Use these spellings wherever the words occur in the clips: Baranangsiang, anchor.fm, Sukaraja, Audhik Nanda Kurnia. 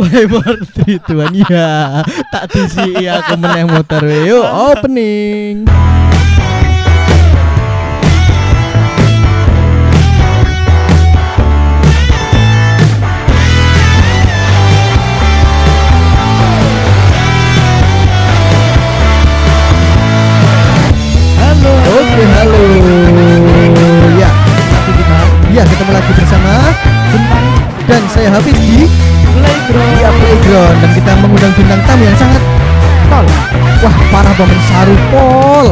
Playboard 3, 2, 1, ya. Tak disi aku meneh motor yo opening. Halo. Ya, ketemu lagi bersama Bintang dan saya Hafiz di Playground. Ya, Playground, dan kita mengundang bintang tamu yang sangat pol. Wah, para pemain saru pol.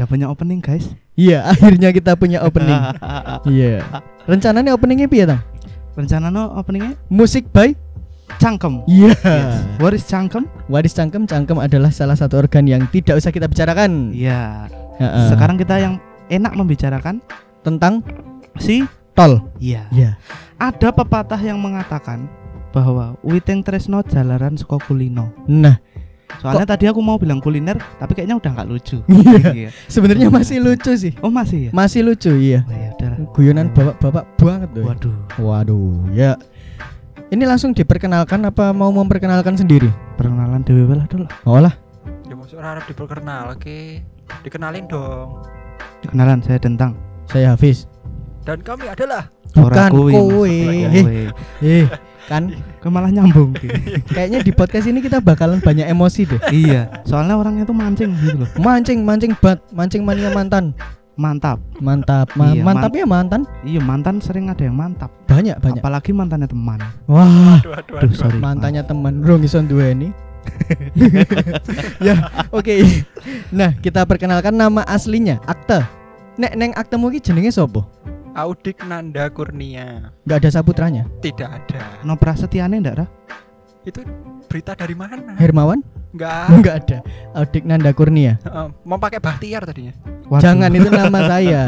Udah punya opening guys. Iya, akhirnya kita punya opening. Iya. Rencananya openingnya piye ta? Rencananya openingnya musik by Cangkem. Iya. Yes. What is Cangkem? What is Cangkem? Cangkem adalah salah satu organ yang tidak usah kita bicarakan. Iya. Sekarang kita yang enak membicarakan tentang si tol. Iya. Iya. Ada pepatah yang mengatakan bahwa Witing Tresno Jalaran Soko Kulino. Nah, soalnya tadi aku mau bilang kuliner, tapi kayaknya udah nggak lucu. Iya. Sebenarnya masih lucu sih. Oh masih ya? Masih lucu, iya. Oh, ya guyonan bapak-bapak banget tuh. Waduh. Waduh. Ya. Ini langsung diperkenalkan apa mau memperkenalkan sendiri? Perkenalan dhewe lah dulu. Oh lah. Ya maksud harap diperkenal, oke. Dikenalin dong. Kenalan, saya Dentang. Saya Hafiz. Dan kami adalah bukan kowe. Kan malah nyambung. Kayaknya di podcast ini kita bakalan banyak emosi deh. Iya, soalnya orangnya tuh mancing gitu loh. Mancing bat, mancing mania mantan. Mantap. Iya, mantapnya mantan. Iya, mantan sering ada yang mantap. Banyak. Apalagi mantannya teman. Wah. Aduh, sorry. Mantannya teman. Rong ison duweni. Ya, oke. Nah, kita perkenalkan nama aslinya, Akte. Neng aktemu iki jenenge sapa? Audhik Nanda Kurnia. Enggak ada saputranya? Tidak ada. No prasetyane ndak, Ra? Itu berita dari mana? Hermawan? Enggak ada. Audhik Nanda Kurnia. Mau pakai Bahtiar tadinya. Waduh. Jangan, itu nama saya.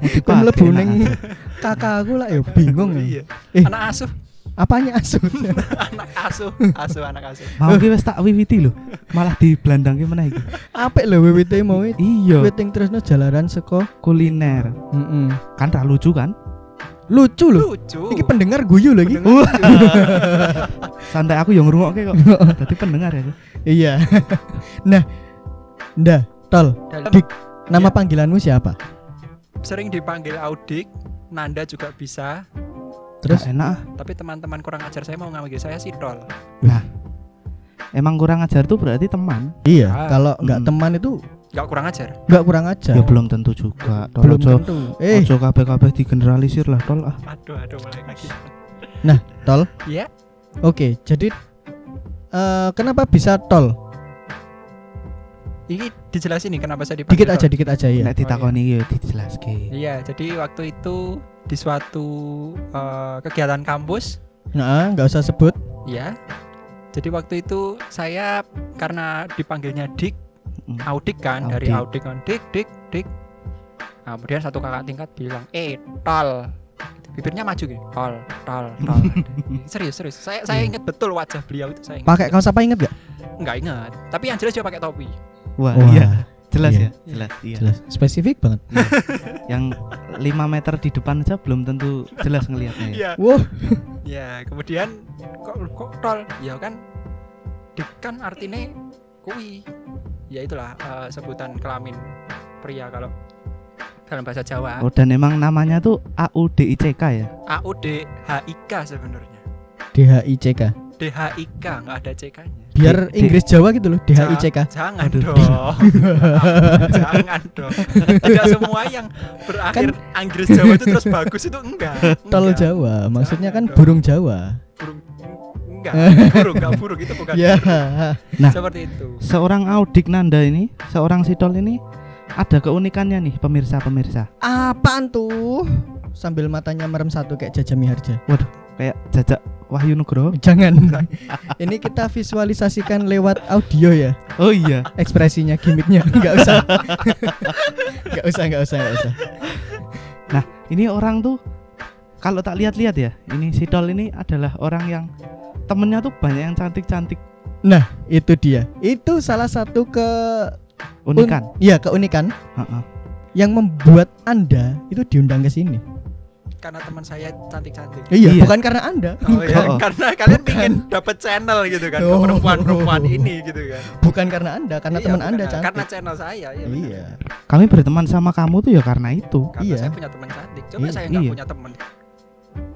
Aku mlebu ning kakakku lah ya bingung. Iya. Anak asuh. Apanya asuh? Anak asuh. Mau ki wis tak wiwiti lho. Malah diblandangke meneh iki. Apik lho wiwite mau. Iya. Witing Tresno Jalaran Seko Kuliner. Kan ra lucu kan? Lucu lho. Iki pendengar guyu lho iki. Santai, aku yang ngrungokke kok. Dadi pendengar ya. Iya. Nah, Nda, Tol, Dik. Nama panggilanmu siapa? Sering dipanggil Audhik, Nanda juga bisa. Terus nah, enak. Tapi teman-teman kurang ajar saya mau ngambil saya si Tol. Nah, emang kurang ajar tuh berarti teman. Iya. Kalau nggak teman itu nggak kurang ajar. Nggak kurang ajar. Ya belum tentu juga. Tol, belum tentu. Ojo KPKP digeneralisir lah Tol. Aduh mulai lagi. Nah Tol. Iya. Oke, jadi kenapa bisa Tol? Ini dijelasin nih kenapa saya dipanggil. Dikit aja ya. Nek ditakoni yo dijelaske. Iya, jadi waktu itu di suatu kegiatan kampus. Nah, enggak usah sebut. Iya. Jadi waktu itu saya karena dipanggilnya Dik, Audhik kan, dari Audhik kan Dik. Nah, kemudian satu kakak tingkat bilang, Tol. Bibirnya maju gitu. Tol. Serius. Saya ingat betul wajah beliau itu, saya ingat. Pakai kaos apa ingat enggak? Enggak ingat. Tapi yang jelas dia pakai topi. Wah. Iya. Jelas. Spesifik banget. Iya. Yang 5 meter di depan aja belum tentu jelas ngelihatnya. Iya. Wow. Ya, kemudian kok Tol? Ya kan Dik kan artinya kui. Ya itulah sebutan kelamin pria kalau dalam bahasa Jawa. Oh, dan emang namanya tuh AUDHIK ya? AUDHIK sebenarnya. DHICK. DHIK, nggak ada CK-nya. Biar Inggris Jawa gitu loh, DHICK. Jangan dong. Jangan dong. Tidak semua yang berakhir kan. Inggris Jawa itu terus bagus, itu enggak. Tol Jawa, maksudnya jangan kan dong. Burung Jawa. Burung enggak, itu bukan. Ya. Nah, seperti itu. Seorang Audhik Nanda ini, seorang Sidol ini ada keunikannya nih pemirsa. Apaan tuh? Sambil matanya merem satu kayak Jaja Miharja. Waduh. Kayak Jajak Wahyu Nugroho. Jangan. Ini kita visualisasikan lewat audio ya. Oh iya. Ekspresinya, gimmicknya. Enggak usah. Nah, Ini orang tuh kalau tak lihat-lihat ya, ini si Dol ini adalah orang yang temennya tuh banyak yang cantik-cantik. Nah, itu dia. Itu salah satu keunikan. Keunikan. Uh-uh. Yang membuat Anda itu diundang ke sini. Karena teman saya cantik-cantik. Iya, bukan karena Anda. Oh, iya. Karena kalian pingin dapat channel gitu kan, ke perempuan-perempuan ini gitu kan. Bukan karena Anda, karena teman Anda cantik. Karena channel saya, iya. Kami berteman sama kamu tuh ya karena itu. Karena saya punya teman cantik. Coba saya nggak punya teman.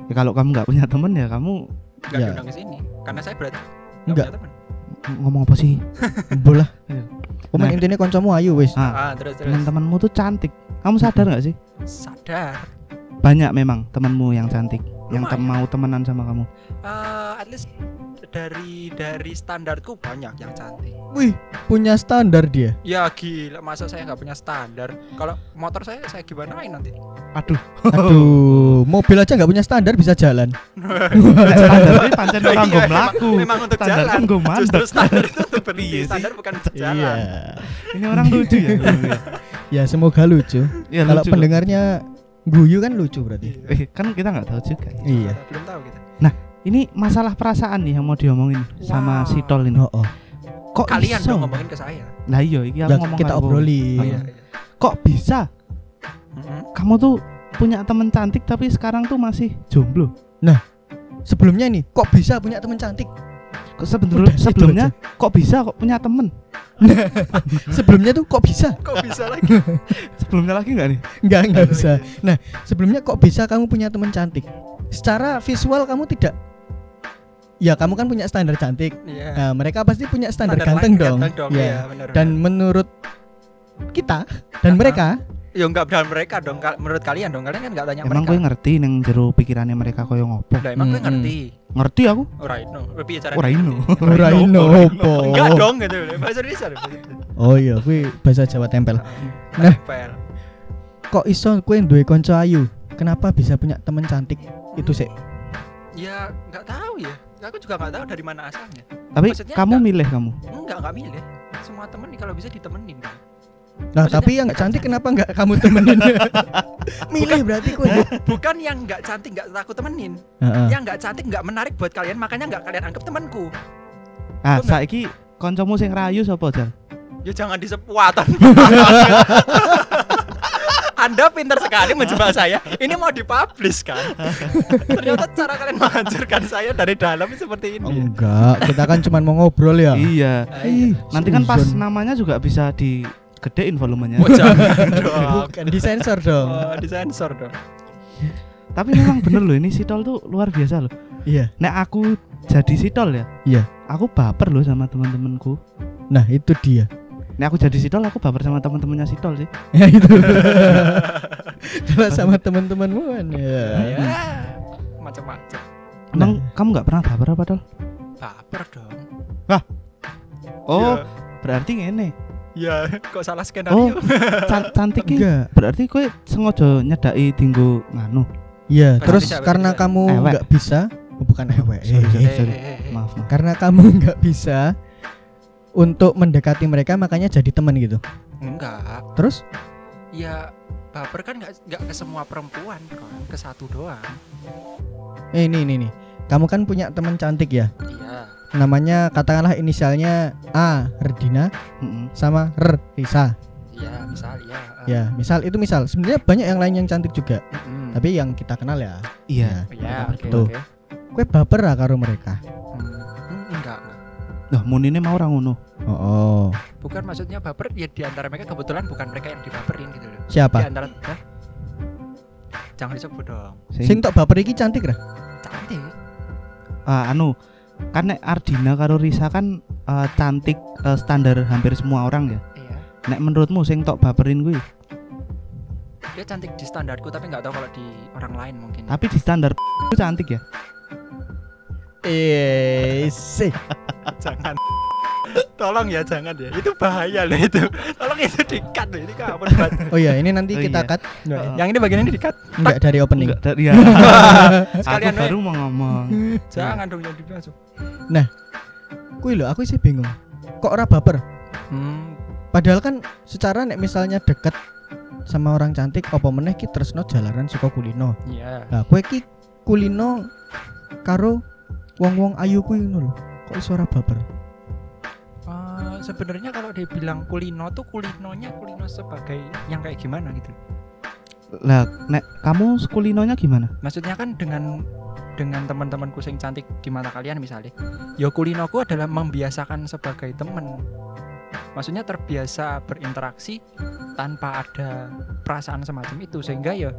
Ya, kalau kamu nggak punya teman ya kamu nggak diundang ke sini. Karena saya berarti nggak punya teman. Ngomong apa sih? Bola. Pemain intinya koncomu ayu wis. Terus. Teman-temanmu tuh cantik. Kamu sadar nggak sih? Sadar. Banyak memang temanmu yang cantik, yang mau temenan sama kamu. At least dari standarku banyak yang cantik. Wih, punya standar dia? Ya gila, masa saya nggak punya standar. Kalau motor saya gimanain nanti? Aduh, mobil aja nggak punya standar bisa jalan. Standar ini pancen orang gue melaku. Memang untuk standar jalan. Justru standar itu untuk berhenti. Standar bukan untuk jalan. Ini orang lucu ya. Ya semoga lucu. Kalau pendengarnya guyu kan lucu berarti. Kan kita nggak tahu juga. Iya. Belum tahu kita. Nah, ini masalah perasaan nih yang mau diomongin sama si Tol ini. Oh. Kok kalian dong ngomongin ke saya? Nah iya, ini aku ngomong. Kita obrolin. Oh, iya. Kok bisa? Kamu tuh punya teman cantik tapi sekarang tuh masih jomblo. Nah, sebelumnya nih kok bisa punya teman cantik? Sebelumnya kok bisa kok punya temen? Sebelumnya tuh kok bisa? Kok bisa lagi? Sebelumnya lagi nggak nih? Nggak bisa. Nah, sebelumnya kok bisa kamu punya teman cantik? Secara visual kamu tidak. Ya kamu kan punya standar cantik. Nah, mereka pasti punya standar ganteng dong. Ya. Dan menurut kita dan mereka. Ya enggak dalam mereka dong, menurut kalian dong, kalian kan enggak tanya mereka. Emang gue ngerti neng jero pikirannya mereka koyo ngopo. Lah emang gue ngerti. Ngerti aku? Ora ino. Opo. Enggak dong gitu. Bahasa Indonesia. Oh iya, kuwi bahasa Jawa tempel. Nah. Kok iso kowe duwe kanca ayu? Kenapa bisa punya teman cantik? Itu sih. Ya enggak tahu ya. Aku juga enggak tahu dari mana asalnya. Tapi kamu milih kamu? Enggak milih. Semua teman kalau bisa ditemenin. Nah, maksudnya tapi yang enggak cantik kenapa enggak kamu temenin? Milih berarti gue. Bukan yang enggak cantik enggak aku temenin. Yang enggak cantik enggak menarik buat kalian, makanya enggak kalian anggap temanku. Ah, saiki kancamu sing rayu sapa, Jan? Ya jangan disepuatan. Anda pintar sekali menjebak saya. Ini mau dipublish kan? Ternyata cara kalian menghancurkan saya dari dalam seperti ini. Enggak, kita kan cuma mau ngobrol ya. Iya. Nanti kan pas namanya juga bisa di gedein volumenya. Oh, bukan disensor dong. Oh, disensor dong. Tapi memang bener loh, ini si Tol tuh luar biasa loh. Iya. Nek aku jadi si Tol ya. Iya. Aku baper loh sama teman-temanku. Nah, itu dia. Nek aku jadi si Tol, aku baper sama teman-temannya si Tol sih. Ya itu. Kalau sama teman-temanmu kan ya. Macam-macam. Emang kamu enggak pernah baper apa, Tol? Baper dong. Wah. Oh, berarti ngene. Ya, kok salah skenario? Oh, cantik enggak? Berarti kowe sengaja nyedaki dinggo nganu. Iya, terus karena kamu enggak bisa, bukan ewek. Maaf. Karena kamu enggak bisa untuk mendekati mereka, makanya jadi teman gitu. Enggak. Terus? Ya, baper kan enggak ke semua perempuan, ke satu doang. Ini. Kamu kan punya teman cantik ya? Iya. Namanya katakanlah inisialnya A, Redina, sama Risa. Iya, misal ya. Ya, misal itu misal. Sebenarnya banyak yang lain yang cantik juga. Tapi yang kita kenal ya. Iya. Iya, oke. Kowe baper ra karo mereka? Enggak. Lah munine mau ora ngono. Oh. Bukan maksudnya baper ya di antara mereka kebetulan bukan mereka yang dibaperin gitu loh. Siapa? Di antara jangan disebut dong. Sing tok baper iki cantik ra? Cantik. Kan nek Ardina karo Risa kan cantik standar hampir semua orang ya. Iya. Nek menurutmu sing tok baperin kuwi? Dia cantik di standarku tapi enggak tahu kalau di orang lain mungkin. Tapi di standar itu cantik ya. Jangan. Tolong ya jangan ya. Itu bahaya loh itu. Tolong itu di-cut loh. Ini kan apa buat. Oh iya, ini nanti kita cut. Yang ini bagian ini di-cut. Enggak dari opening. Enggak ya. Sekalian aku baru mau ngomong. Jangan dong yang dimasuk. Nah, kuwi lho aku sih bingung. Kok ora baper? Padahal kan secara nek misalnya deket sama orang cantik apa meneh ki tresno jalaran saka kulino. Iya. Lah kowe ki kulino karo wong-wong ayu kuwi ngono lho. Kok iso ora baper? Sebenarnya kalau dia bilang kulino tuh kulinonya kulino sebagai yang kayak gimana gitu. Lah nek kamu kulinonya gimana? Maksudnya kan dengan teman-temanku sing cantik di mata kalian misalnya. Ya kulinoku adalah membiasakan sebagai teman. Maksudnya terbiasa berinteraksi tanpa ada perasaan semacam itu sehingga ya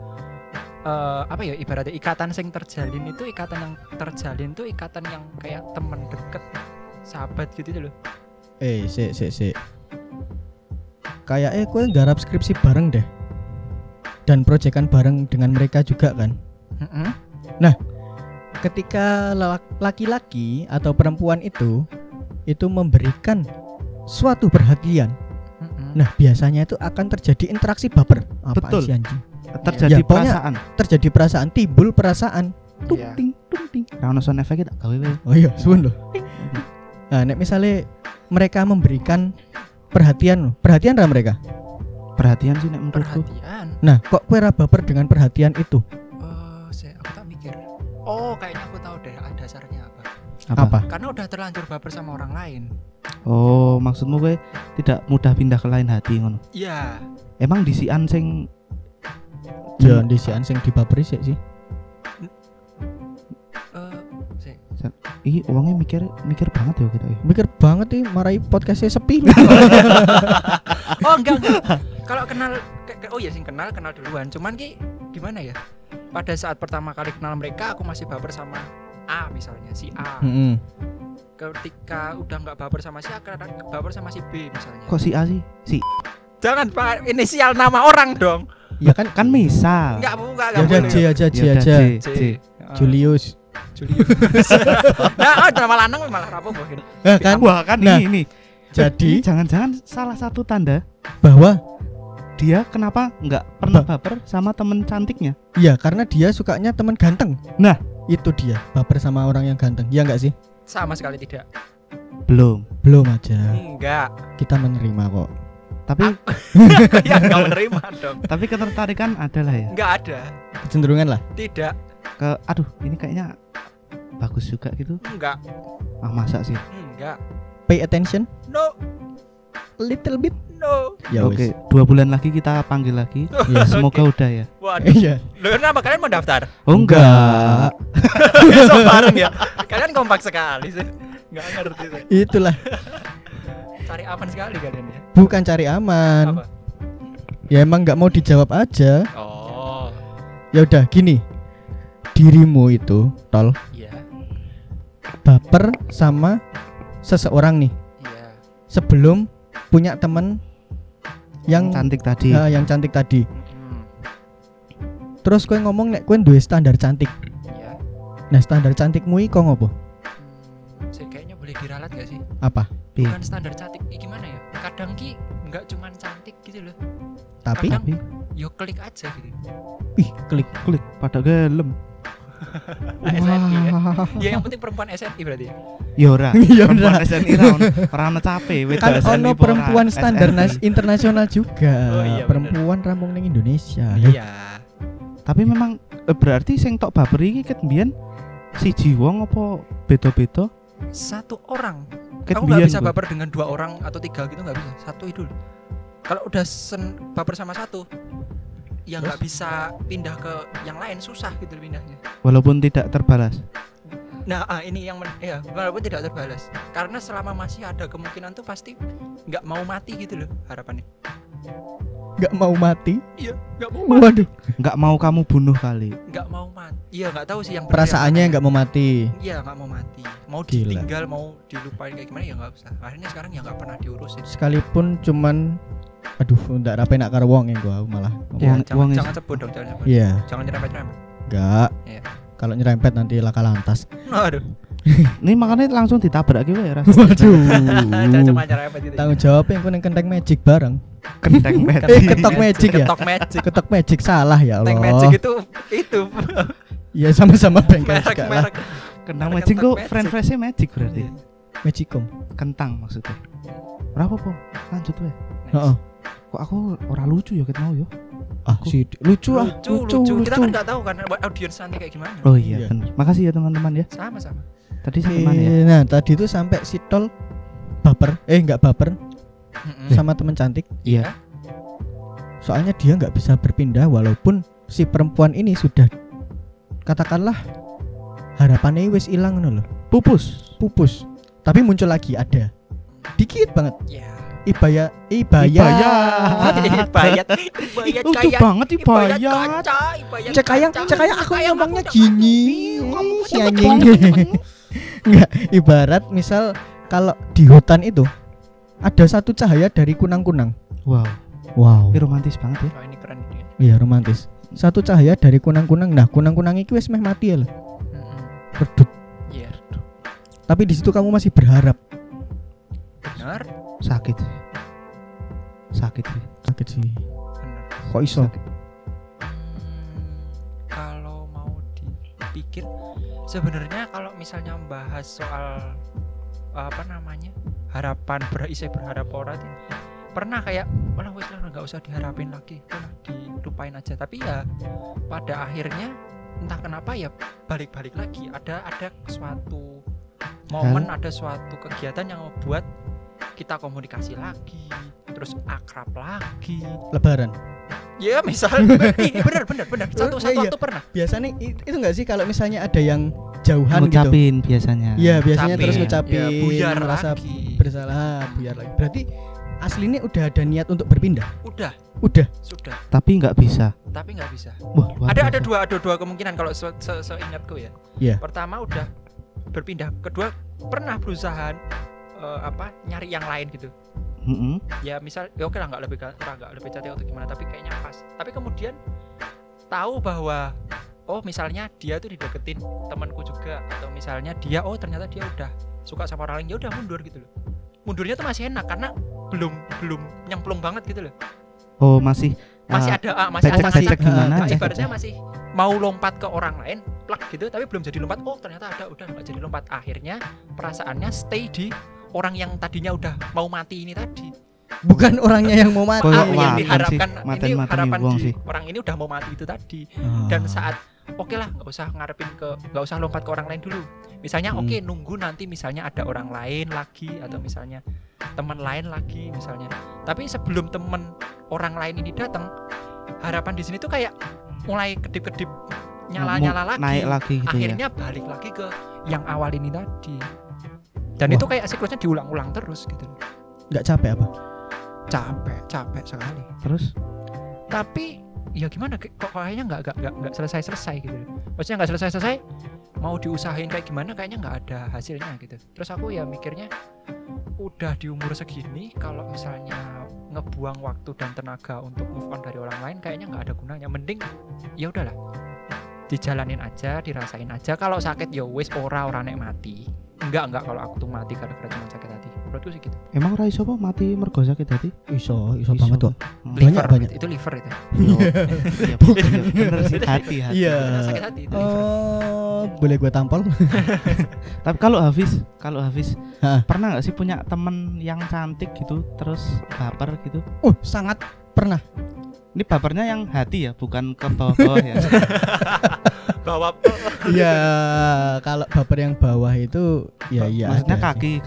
ibaratnya ikatan sing terjalin itu ikatan yang kayak teman deket, sahabat gitu loh. Sik. Kayaknya kowe nggarap skripsi bareng deh. Dan proyekan bareng dengan mereka juga kan. Mm-hmm. Nah, ketika laki-laki atau perempuan itu memberikan suatu perhatian, nah biasanya itu akan terjadi interaksi baper. Betul. Apaan sih anjing? Terjadi ya, perasaan. Terjadi perasaan, timbul perasaan. Tung-ting, tung-ting. Rano sound effect tak gawe. Oh iya, suwun lho. Nah, nek misale mereka memberikan perhatian ra mereka? Perhatian sih nek menurutku. Nah, kok kowe ra baper dengan perhatian itu? Aku tak mikir. Oh, kayaknya aku tahu deh dasarnya apa. Karena udah terlanjur baper sama orang lain. Oh, maksudmu kowe tidak mudah pindah ke lain hati ngono. Iya. Emang disian sing dibaperi sih. Iki uangnya mikir banget ya kita. Mikir banget nih, marai podcastnya sepi. Oh enggak. Kalau kenal duluan. Cuman ki gimana ya? Pada saat pertama kali kenal mereka, aku masih baper sama A misalnya, si A. Mm-hmm. Ketika udah nggak baper sama si A, kadang baper sama si B misalnya. Kok si A sih? Si. Jangan pak inisial nama orang dong. Ya kan misal. Enggak boleh. J. Julius. Nah, drama lanang malah rapuh mungkin. Kan ini. Jadi jangan-jangan salah satu tanda bahwa dia kenapa enggak pernah baper sama teman cantiknya? Iya, karena dia sukanya teman ganteng. Nah, itu dia, baper sama orang yang ganteng. Iya enggak sih? Sama sekali tidak. Belum aja. Enggak. Kita menerima kok. Tapi ya enggak menerima dong. Tapi ketertarikan adalah ya? Enggak ada. Kecenderungan lah? Tidak. Ini kayaknya bagus juga gitu. Enggak. Masa sih? Enggak. Pay attention? No. Little bit? No. Ya, oke, 2 bulan lagi kita panggil lagi. Ya, semoga udah ya. Waduh. Iya. Loh, kenapa kalian mau daftar? Oh, enggak. Besok bareng ya. Kalian kompak sekali sih. Enggak ngerti sih. Itulah. Cari aman sekali kalian ya. Bukan cari aman. Apa? Ya emang enggak mau dijawab aja. Oh. Ya udah gini. Dirimu itu, tol. Iya. Baper sama seseorang nih. Iya. Sebelum punya teman yang cantik tadi. Terus kowe ngomong nek kowe duwe standar cantik. Iya. Nah, standar cantikmu iki kok ngopo? Kayaknya boleh diralat gak sih? Apa? Bukan standar cantik iki gimana ya? Kadang ki enggak cuman cantik gitu loh. Tapi yo klik aja gitu. Ih, klik pada gelem. SNI ya yang penting perempuan SNI berarti ya? Yora perempuan SNI rana capek kan ono perempuan standar internasional juga. Oh, iya, perempuan ramung neng Indonesia. Iya. Tapi memang berarti sing tok baper iki ket mbiyen siji wong apa beda-beda? Satu orang. Aku gak bisa baper dengan 2 orang atau 3 gitu, gak bisa. Satu itu. Kalau udah baper sama satu yang nggak bisa pindah ke yang lain, susah gitu pindahnya. Walaupun tidak terbalas. Nah, ini yang walaupun tidak terbalas. Karena selama masih ada kemungkinan tuh pasti nggak mau mati gitu loh harapannya. Nggak mau mati? Iya, nggak mau mati. Waduh, nggak mau kamu bunuh kali. Nggak mau mati. Iya, nggak tahu sih yang perasaannya yang nggak mau mati. Iya, nggak mau mati. Mau ditinggal, mau dilupain kayak gimana ya nggak usah. Akhirnya sekarang ya nggak pernah diurusin. Sekalipun cuman ndak rapi nak karo wong engko aku malah. Ya, jangan cebut dong, jangan cebut. Yeah. Jangan nyerempet-nyerempet. Enggak. Yeah. Kalau nyerempet nanti laka lantas. Aduh. Ini makanya langsung ditabrak iki wae rasane. Waduh. Cuma nyerempet gitu. Tanggung jawab engko ning kenteng magic bareng. Kenteng magic. Ketok magic salah ya Allah. Kenteng magic itu. Ya sama-sama bengkel segala. Kentang magic kok friend fresh-nya magic berarti. Magicom. Kentang maksudnya. Ora apa-apa, lanjut wae. Heeh. Kok aku ora lucu ya ket mau ya. Ah, lucu. Kita kan nggak tahu kan audiens nanti kayak gimana. Oh iya, benar. Makasih ya teman-teman ya. Sama-sama. Tadi teman ya. Nah, tadi itu sampai si Tol baper. Enggak baper. Sama teman cantik. Iya. Soalnya dia nggak bisa berpindah walaupun si perempuan ini sudah katakanlah harapannya wis hilang ngono loh. Pupus. Tapi muncul lagi ada. Dikit banget. Iya. Ibayat. Lucu banget Ibayat. Cekayang aku ngomongnya gini. Si anjing. Enggak, ibarat misal kalau di hutan itu ada satu cahaya dari kunang-kunang. Wow. Ini romantis banget ya. Oh, ini keren ini. Iya, romantis. Satu cahaya dari kunang-kunang. Nah, kunang-kunang iki wis meh mati ya lho. Redup. Iya, redup. Tapi di situ kamu masih berharap. Benar. Sakit sih. Kok iso? Kalau mau dipikir, sebenarnya kalau misalnya membahas soal harapan berharap orang itu pernah kayak malah wes lah nggak usah diharapin lagi, malah dilupain aja. Tapi ya pada akhirnya entah kenapa ya balik lagi. Ada suatu momen, ada suatu kegiatan yang membuat kita komunikasi lagi, terus akrab lagi. Lebaran. Ya, misalnya bener. Satu waktu pernah. Biasanya itu enggak sih kalau misalnya ada yang jauhan gitu. Ngucapin biasanya. Iya, biasanya terus ngucapin. Ya, buyar lagi. Bersalah, buyar lagi. Berarti aslinya udah ada niat untuk berpindah. Udah. Sudah. Tapi enggak bisa. Wah, ada dua kemungkinan kalau seingatku ya. Yeah. Pertama udah berpindah, kedua pernah berusaha nyari yang lain gitu. Ya misal ya oke lah nggak lebih cantik atau gimana, tapi kayaknya pas. Tapi kemudian tahu bahwa misalnya dia tuh dideketin temanku juga, atau misalnya dia ternyata dia udah suka sama orang lain, ya udah mundur gitu loh. Mundurnya tuh masih enak karena belum nyemplung banget gitu loh. Oh masih ada gimana? Ibaratnya masih mau lompat ke orang lain plak gitu, tapi belum jadi lompat. Ternyata ada, udah nggak jadi lompat. Akhirnya perasaannya stay di orang yang tadinya udah mau mati ini tadi. Bukan orangnya yang mau mati, yang diharapkan sih, harapan di orang ini udah mau mati itu tadi. Dan saat oke lah nggak usah ngarepin nggak usah lompat ke orang lain dulu. Misalnya oke nunggu nanti misalnya ada orang lain lagi, atau misalnya teman lain lagi misalnya. Tapi sebelum teman orang lain ini datang, harapan di sini tuh kayak mulai kedip-kedip nyala-nyala lagi gitu. Akhirnya ya, balik lagi ke yang awal ini tadi. Dan itu kayak siklusnya diulang-ulang terus gitu. Nggak capek apa? Capek sekali. Terus? Tapi ya gimana? Kok kayaknya nggak selesai gitu. Maksudnya nggak selesai. Mau diusahain kayak gimana? Kayaknya nggak ada hasilnya gitu. Terus aku ya mikirnya, udah di umur segini, kalau misalnya ngebuang waktu dan tenaga untuk move on dari orang lain, kayaknya nggak ada gunanya. Mending ya udahlah, dijalanin aja, dirasain aja. Kalau sakit ya wes, ora nek mati. Enggak kalau aku tuh mati gara-gara cuma sakit hati. Menurutku sih gitu. Emang ora iso apa mati mergo sakit hati? Iso banget kok. Banyak itu liver itu. Iya. Bener sih, hati. Iya. Sakit hati itu liver. Boleh gue tampol. Tapi kalau Hafiz pernah enggak sih punya temen yang cantik gitu terus baper gitu? Sangat pernah. Ini bapernya yang hati ya, bukan ke bawah ya. Bawah. Iya, kalau baper yang bawah itu ya iya. Maksudnya kaki.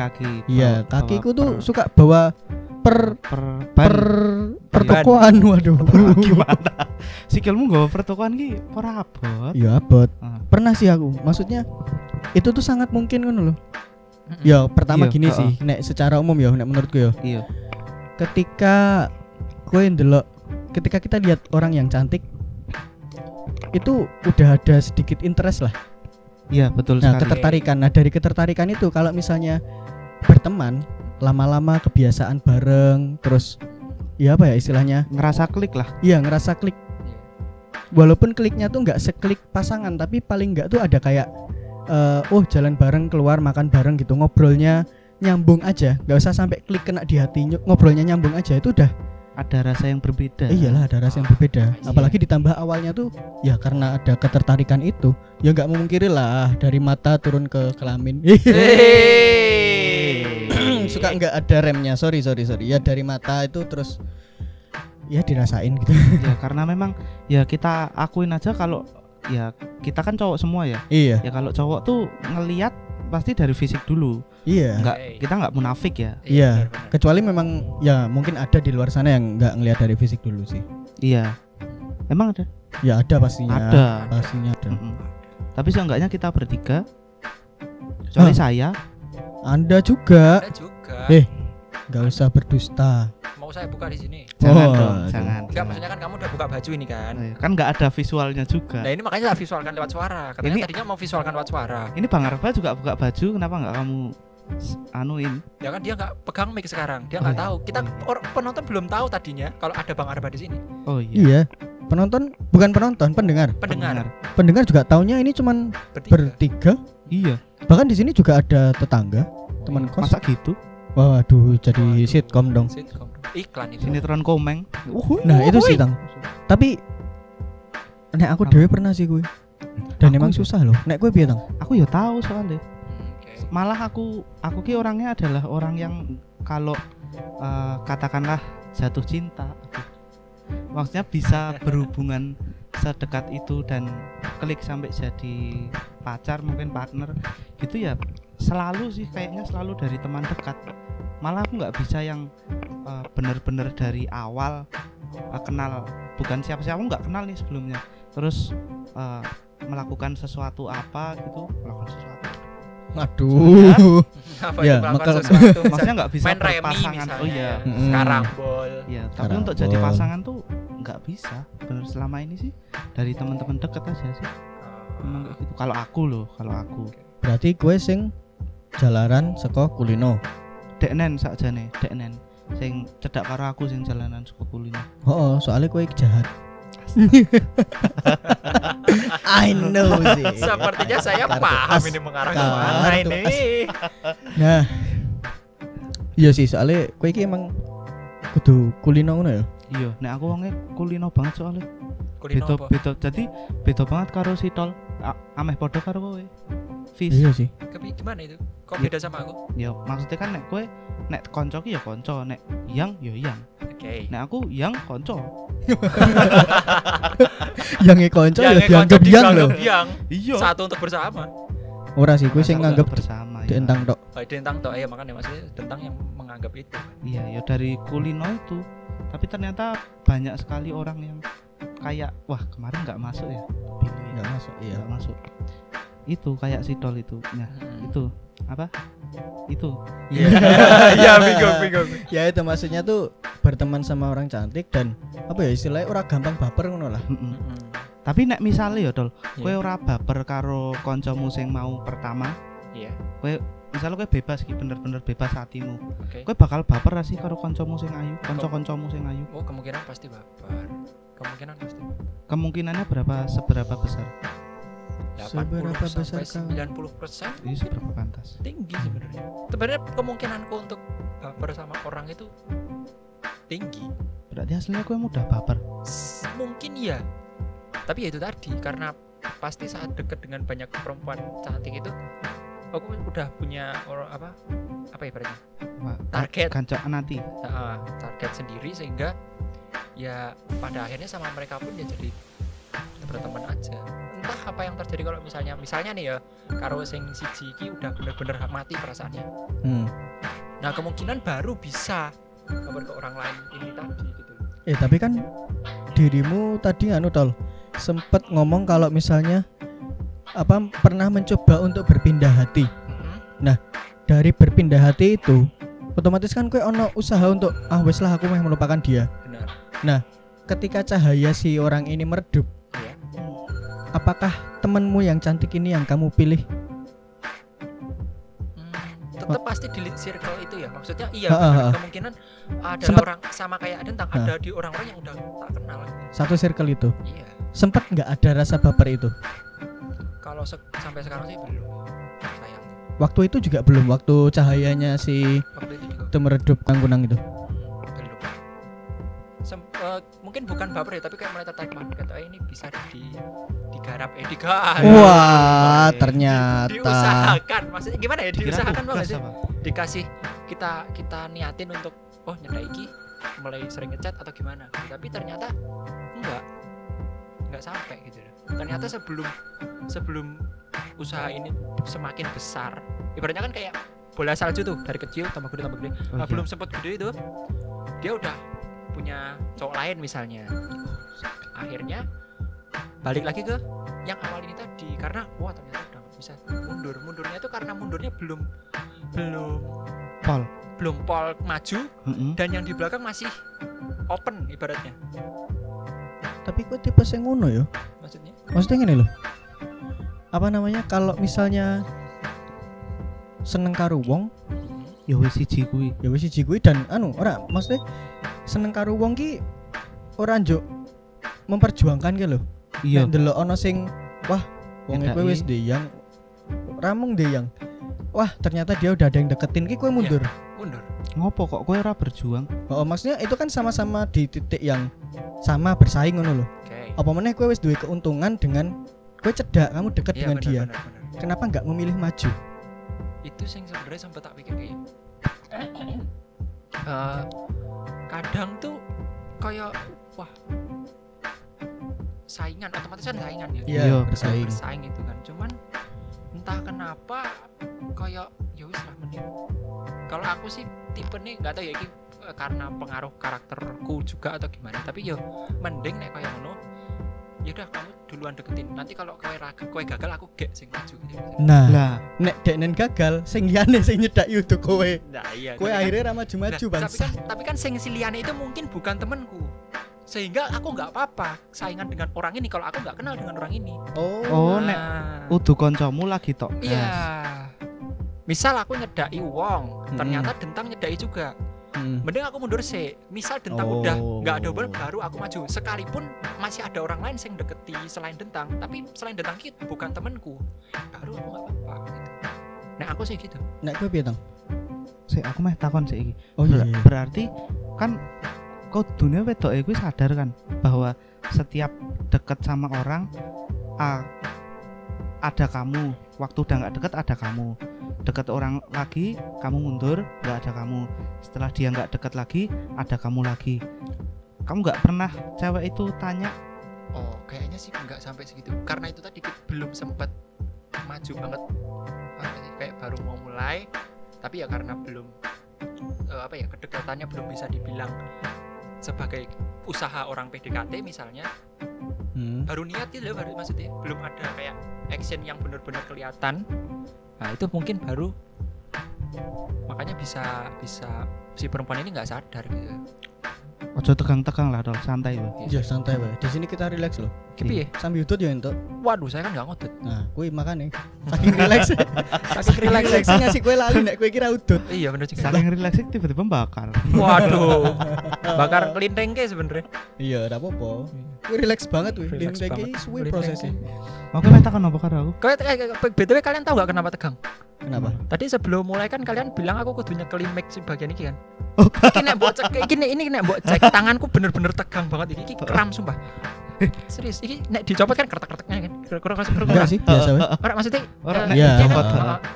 Iya, kakiku tuh suka bawa pertokoan. Waduh. Gimana? Sikilmu nggawa pertokoan ki ora abot. Ya abot. Pernah sih aku. Maksudnya itu tuh sangat mungkin ngono loh. Ya, pertama gini sih, nek secara umum ya, nek menurutku ya. Iya. Ketika kita lihat orang yang cantik, itu udah ada sedikit interest lah. Iya, betul sekali. Ketertarikan. Nah, dari ketertarikan itu kalau misalnya berteman lama-lama, kebiasaan bareng, terus istilahnya ngerasa klik lah. Iya, ngerasa klik. Walaupun kliknya tuh nggak seklik pasangan, tapi paling nggak tuh ada kayak jalan bareng, keluar makan bareng gitu, ngobrolnya nyambung aja, nggak usah sampai klik kena di hati, ngobrolnya nyambung aja, itu udah ada rasa yang berbeda. Iyalah, ada rasa yang berbeda. Apalagi ditambah awalnya tuh ya karena ada ketertarikan itu. Ya nggak memungkiri lah dari mata turun ke kelamin. Suka nggak ada remnya. Sorry. Ya dari mata itu terus ya dirasain gitu. Ya karena memang ya kita akuin aja kalau ya kita kan cowok semua ya. Iya. Ya kalau cowok tuh ngelihat pasti dari fisik dulu. Iya. Enggak, kita enggak munafik ya. Iya. Kecuali memang ya mungkin ada di luar sana yang enggak ngelihat dari fisik dulu sih. Iya. Emang ada? Ya ada pastinya. Ada. Pastinya ada. Mm-hmm. Tapi seenggaknya kita bertiga. Kecuali saya. Anda juga. Anda juga. Enggak usah berdusta. Mau saya buka di sini? Jangan dong, jangan. Enggak, maksudnya kan kamu udah buka baju ini kan? Kan enggak ada visualnya juga. Nah, ini makanya saya visualkan lewat suara. Katanya ini, tadinya mau visualkan lewat suara. Ini Bang Arba juga buka baju, kenapa enggak kamu anuin? Ya kan dia enggak pegang mic sekarang. Dia enggak tahu. Kita penonton belum tahu tadinya kalau ada Bang Arba di sini. Oh iya. Iya. Penonton bukan penonton, pendengar. Pendengar. Pendengar juga taunya ini cuman bertiga. Iya. Bahkan di sini juga ada tetangga, teman kos. Masa gitu? Waduh, jadi sitkom dong. Sitkom. Iklan itu. Sinetron Komeng. Nah, itu sih, Tang. Tapi nek aku dhewe pernah sih kuwi. Dan emang susah loh. Nek kowe piye, Tang? Aku ya tahu soalnya. Malah aku ki orangnya adalah orang yang kalau katakanlah jatuh cinta, maksudnya bisa berhubungan sedekat itu dan klik sampai jadi pacar, mungkin partner gitu ya. Selalu sih kayaknya selalu dari teman dekat. Malah aku nggak bisa yang bener-bener dari awal kenal, bukan siapa-siapa, aku nggak kenal nih sebelumnya, terus melakukan sesuatu apa gitu, melakukan sesuatu. Aduh. Apa ya, melakukan sesuatu. Maksudnya nggak bisa berpasangan. Oh iya. Karambol. Ya, tapi untuk jadi pasangan tuh nggak bisa. Bener, selama ini sih dari teman-teman dekat aja sih. Memang kayak gitu. Kalau aku loh, kalau aku. Berarti gue sing jalaran seko kulino. Deknen sakjane, deknen. Sing cedak karo aku sing jalanan seko kulino. Heeh, soalnya gue jahat. I know sih. Sepertinya saya paham ini mengarah ke mana ini. Nah. Iya sih, soalnya gue iki emang kudu kulino ngono ya. Iya, nek aku wonge kulino banget soalnya. Beto-beto. Jadi beto banget karo si Tol. Ameh podo karo kowe. Iya sih. Gimana itu? Kok beda sama aku? Ya maksudnya kan nek kowe nek konco ki ya konco, nek yang ya yang. Oke. Okay. Nek aku yang konco. Yang konco ya dianggap yang. Iya. Satu untuk bersama. Ora sih, kowe sing nganggep bersama. Dentang tok. Oh, dentang tok. Ya makanya maksudnya dentang yang menganggap itu. Iya, ya dari kulino itu. Tapi ternyata banyak sekali orang yang kayak wah kemarin nggak masuk ya, nggak masuk, iya nggak masuk itu kayak si Tol itu, nah itu apa itu ya bingung ya itu maksudnya tuh berteman sama orang cantik dan apa ya istilahnya orang gampang baper ngono lah. Tapi nek misalnya ya Tol, kowe ora baper karo koncomu sing mau pertama, iya kowe misalnya kowe bebas ki, bener-bener bebas hatimu. Kowe bakal baper ra sih karo koncomu sing ayu, kanca-kancamu sing ayu? Oh, kemungkinan pasti baper. Kemungkinannya seberapa besar? 80-90%. Ini seberapa pantas? Tinggi sebenarnya. Sebenarnya kemungkinanku untuk baper sama orang itu tinggi. Berarti hasilnya gue mudah baper. Mungkin ya. Tapi ya itu tadi, karena pasti saat dekat dengan banyak perempuan cantik itu aku udah punya orang apa ya berarti? Target kancakan nanti. Target sendiri sehingga ya pada akhirnya sama mereka pun ya jadi berteman aja. Entah apa yang terjadi kalau misalnya nih ya karo sing siji iki udah bener-bener mati perasaannya. Nah, kemungkinan baru bisa kabar ke orang lain ini tadi gitu. Tapi kan dirimu tadi Tol sempet ngomong kalau misalnya pernah mencoba untuk berpindah hati. Nah, dari berpindah hati itu otomatis kan kowe ono usaha untuk wis lah aku meh melupakan dia. Benar. Nah, ketika cahaya si orang ini meredup, apakah temanmu yang cantik ini yang kamu pilih? Tetap pasti di circle itu ya. Maksudnya iya, kemungkinan ada orang sama kayak ada di orang-orang yang udah tak kenal. Satu circle itu. Iya. Sempat enggak ada rasa baper itu? Kalau sampai sekarang sih belum. Sayang. Waktu itu juga belum, waktu cahayanya si itu meredup kangkunang itu. Belum. Mungkin bukan baper ya, tapi kayak mulai tertarik banget. Ini bisa digarap. Wah, ternyata diusahakan. Maksudnya gimana ya? Diusahakan banget sih. Dikasih kita niatin untuk nyedai iki mulai sering ngechat atau gimana, tapi ternyata enggak sampai gitu loh. Ternyata sebelum usaha ini semakin besar, ibaratnya kan kayak bola salju tuh, dari kecil tambah gede. Nah, belum sempat gede itu dia udah punya cowok lain misalnya. Akhirnya balik lagi ke yang awal ini tadi, karena wah ternyata udah gak bisa mundurnya itu, karena mundurnya belum pol maju, dan yang di belakang masih open ibaratnya. Tapi gue tipe yang ngono ya. Maksudnya gini loh, apa namanya, kalau misalnya seneng karo wong ya wis siji kuwi dan anu ora, maksudnya seneng karo wong ki ora njuk memperjuangkan ki lho. Iya, ndelok ana sing wah wong e wis ndeyang ramung ndeyang, wah ternyata dia udah ada yang deketin ki, kowe mundur. Ngopo kok kowe ora berjuang? Heeh, maksudnya itu kan sama-sama di titik yang sama, bersaing ngono lho. Okay. Apa meneh kowe wis duwe keuntungan dengan kowe cedak, kamu deket dengan dia. Bener. Kenapa enggak memilih maju? Itu sing sebenarnya sampai tak pikir kayak kadang tuh kayak wah saingan, otomatis kan saingan ya. Iya, bersaing itu kan. Cuman entah kenapa kayak ya wis lah mending. Kalau aku sih tipe nih enggak tahu ya iki karena pengaruh karakterku juga atau gimana, tapi yo mending nek kayak ngono ya udah kamu duluan deketin, nanti kalau kowe gagal aku gek sing maju gitu. Nah. Nek deknen gagal sing liyane sing nyedak yo kowe. Nah iya. Kowe akhirnya ra maju-maju bang. Tapi kan sing liyane itu mungkin bukan temanku. Sehingga aku enggak apa-apa saingan dengan orang ini kalau aku enggak kenal dengan orang ini. Oh, nek udu kancamu lagi tok. Iya. Misal aku nyedaki wong, ternyata Dentang nyedaki juga. Mending aku mundur sih. Misal Dentang udah nggak ada hubungan, baru aku maju. Sekalipun masih ada orang lain yang deketi selain Dentang, tapi selain Dentang itu bukan temanku, baru aku nggak apa-apa gitu. Nah aku sih gitu. Nah gue piye Tang? Aku mah takon sih. Iya. Berarti kan kau dunia wedok gue sadar kan bahwa setiap deket sama orang ada kamu. Waktu udah nggak deket ada kamu. Deket orang lagi, kamu mundur, gak ada kamu. Setelah dia gak deket lagi, ada kamu lagi. Kamu gak pernah cewek itu tanya? Oh, kayaknya sih gak sampai segitu. Karena itu tadi belum sempet maju banget. Kayak baru mau mulai, tapi ya karena belum kedekatannya belum bisa dibilang sebagai usaha orang PDKT misalnya. Baru niat itu baru, maksudnya belum ada kayak action yang benar-benar kelihatan. Nah itu mungkin baru, makanya bisa si perempuan ini nggak sadar gitu. Ojo tegang-tegang lah, dong, santai loh. Iya santai loh. Di sini kita relax loh. Kipi ya? Sambil utut ya entuk. Waduh, saya kan nggak ngutut. Nah, kui makane. Saking relax. Saking relax. Saya ngasih kue lali, nek kue kira utut. Iya bener juga. Saking relax tiba-tiba bakar. Waduh. Bakar kelinteng ke sebenarnya. Iya, ndak apa-apa. Kui relax banget kui. Kelinteng ki suwe prosesnya. Makane tak kenapa karo aku. BTW kalian tahu nggak kenapa tegang? Kenapa? Tadi sebelum mulai kan kalian bilang aku kudu nyekel mic si bagian iki kan. Oh. Ini nek mbok cek tanganku bener-bener tegang banget iki kram sumpah. Serius iki nek dicopot kan kretek-kreteknya kan. Kurang enggak sih biasa wae. Ora maksudnya nek dicopot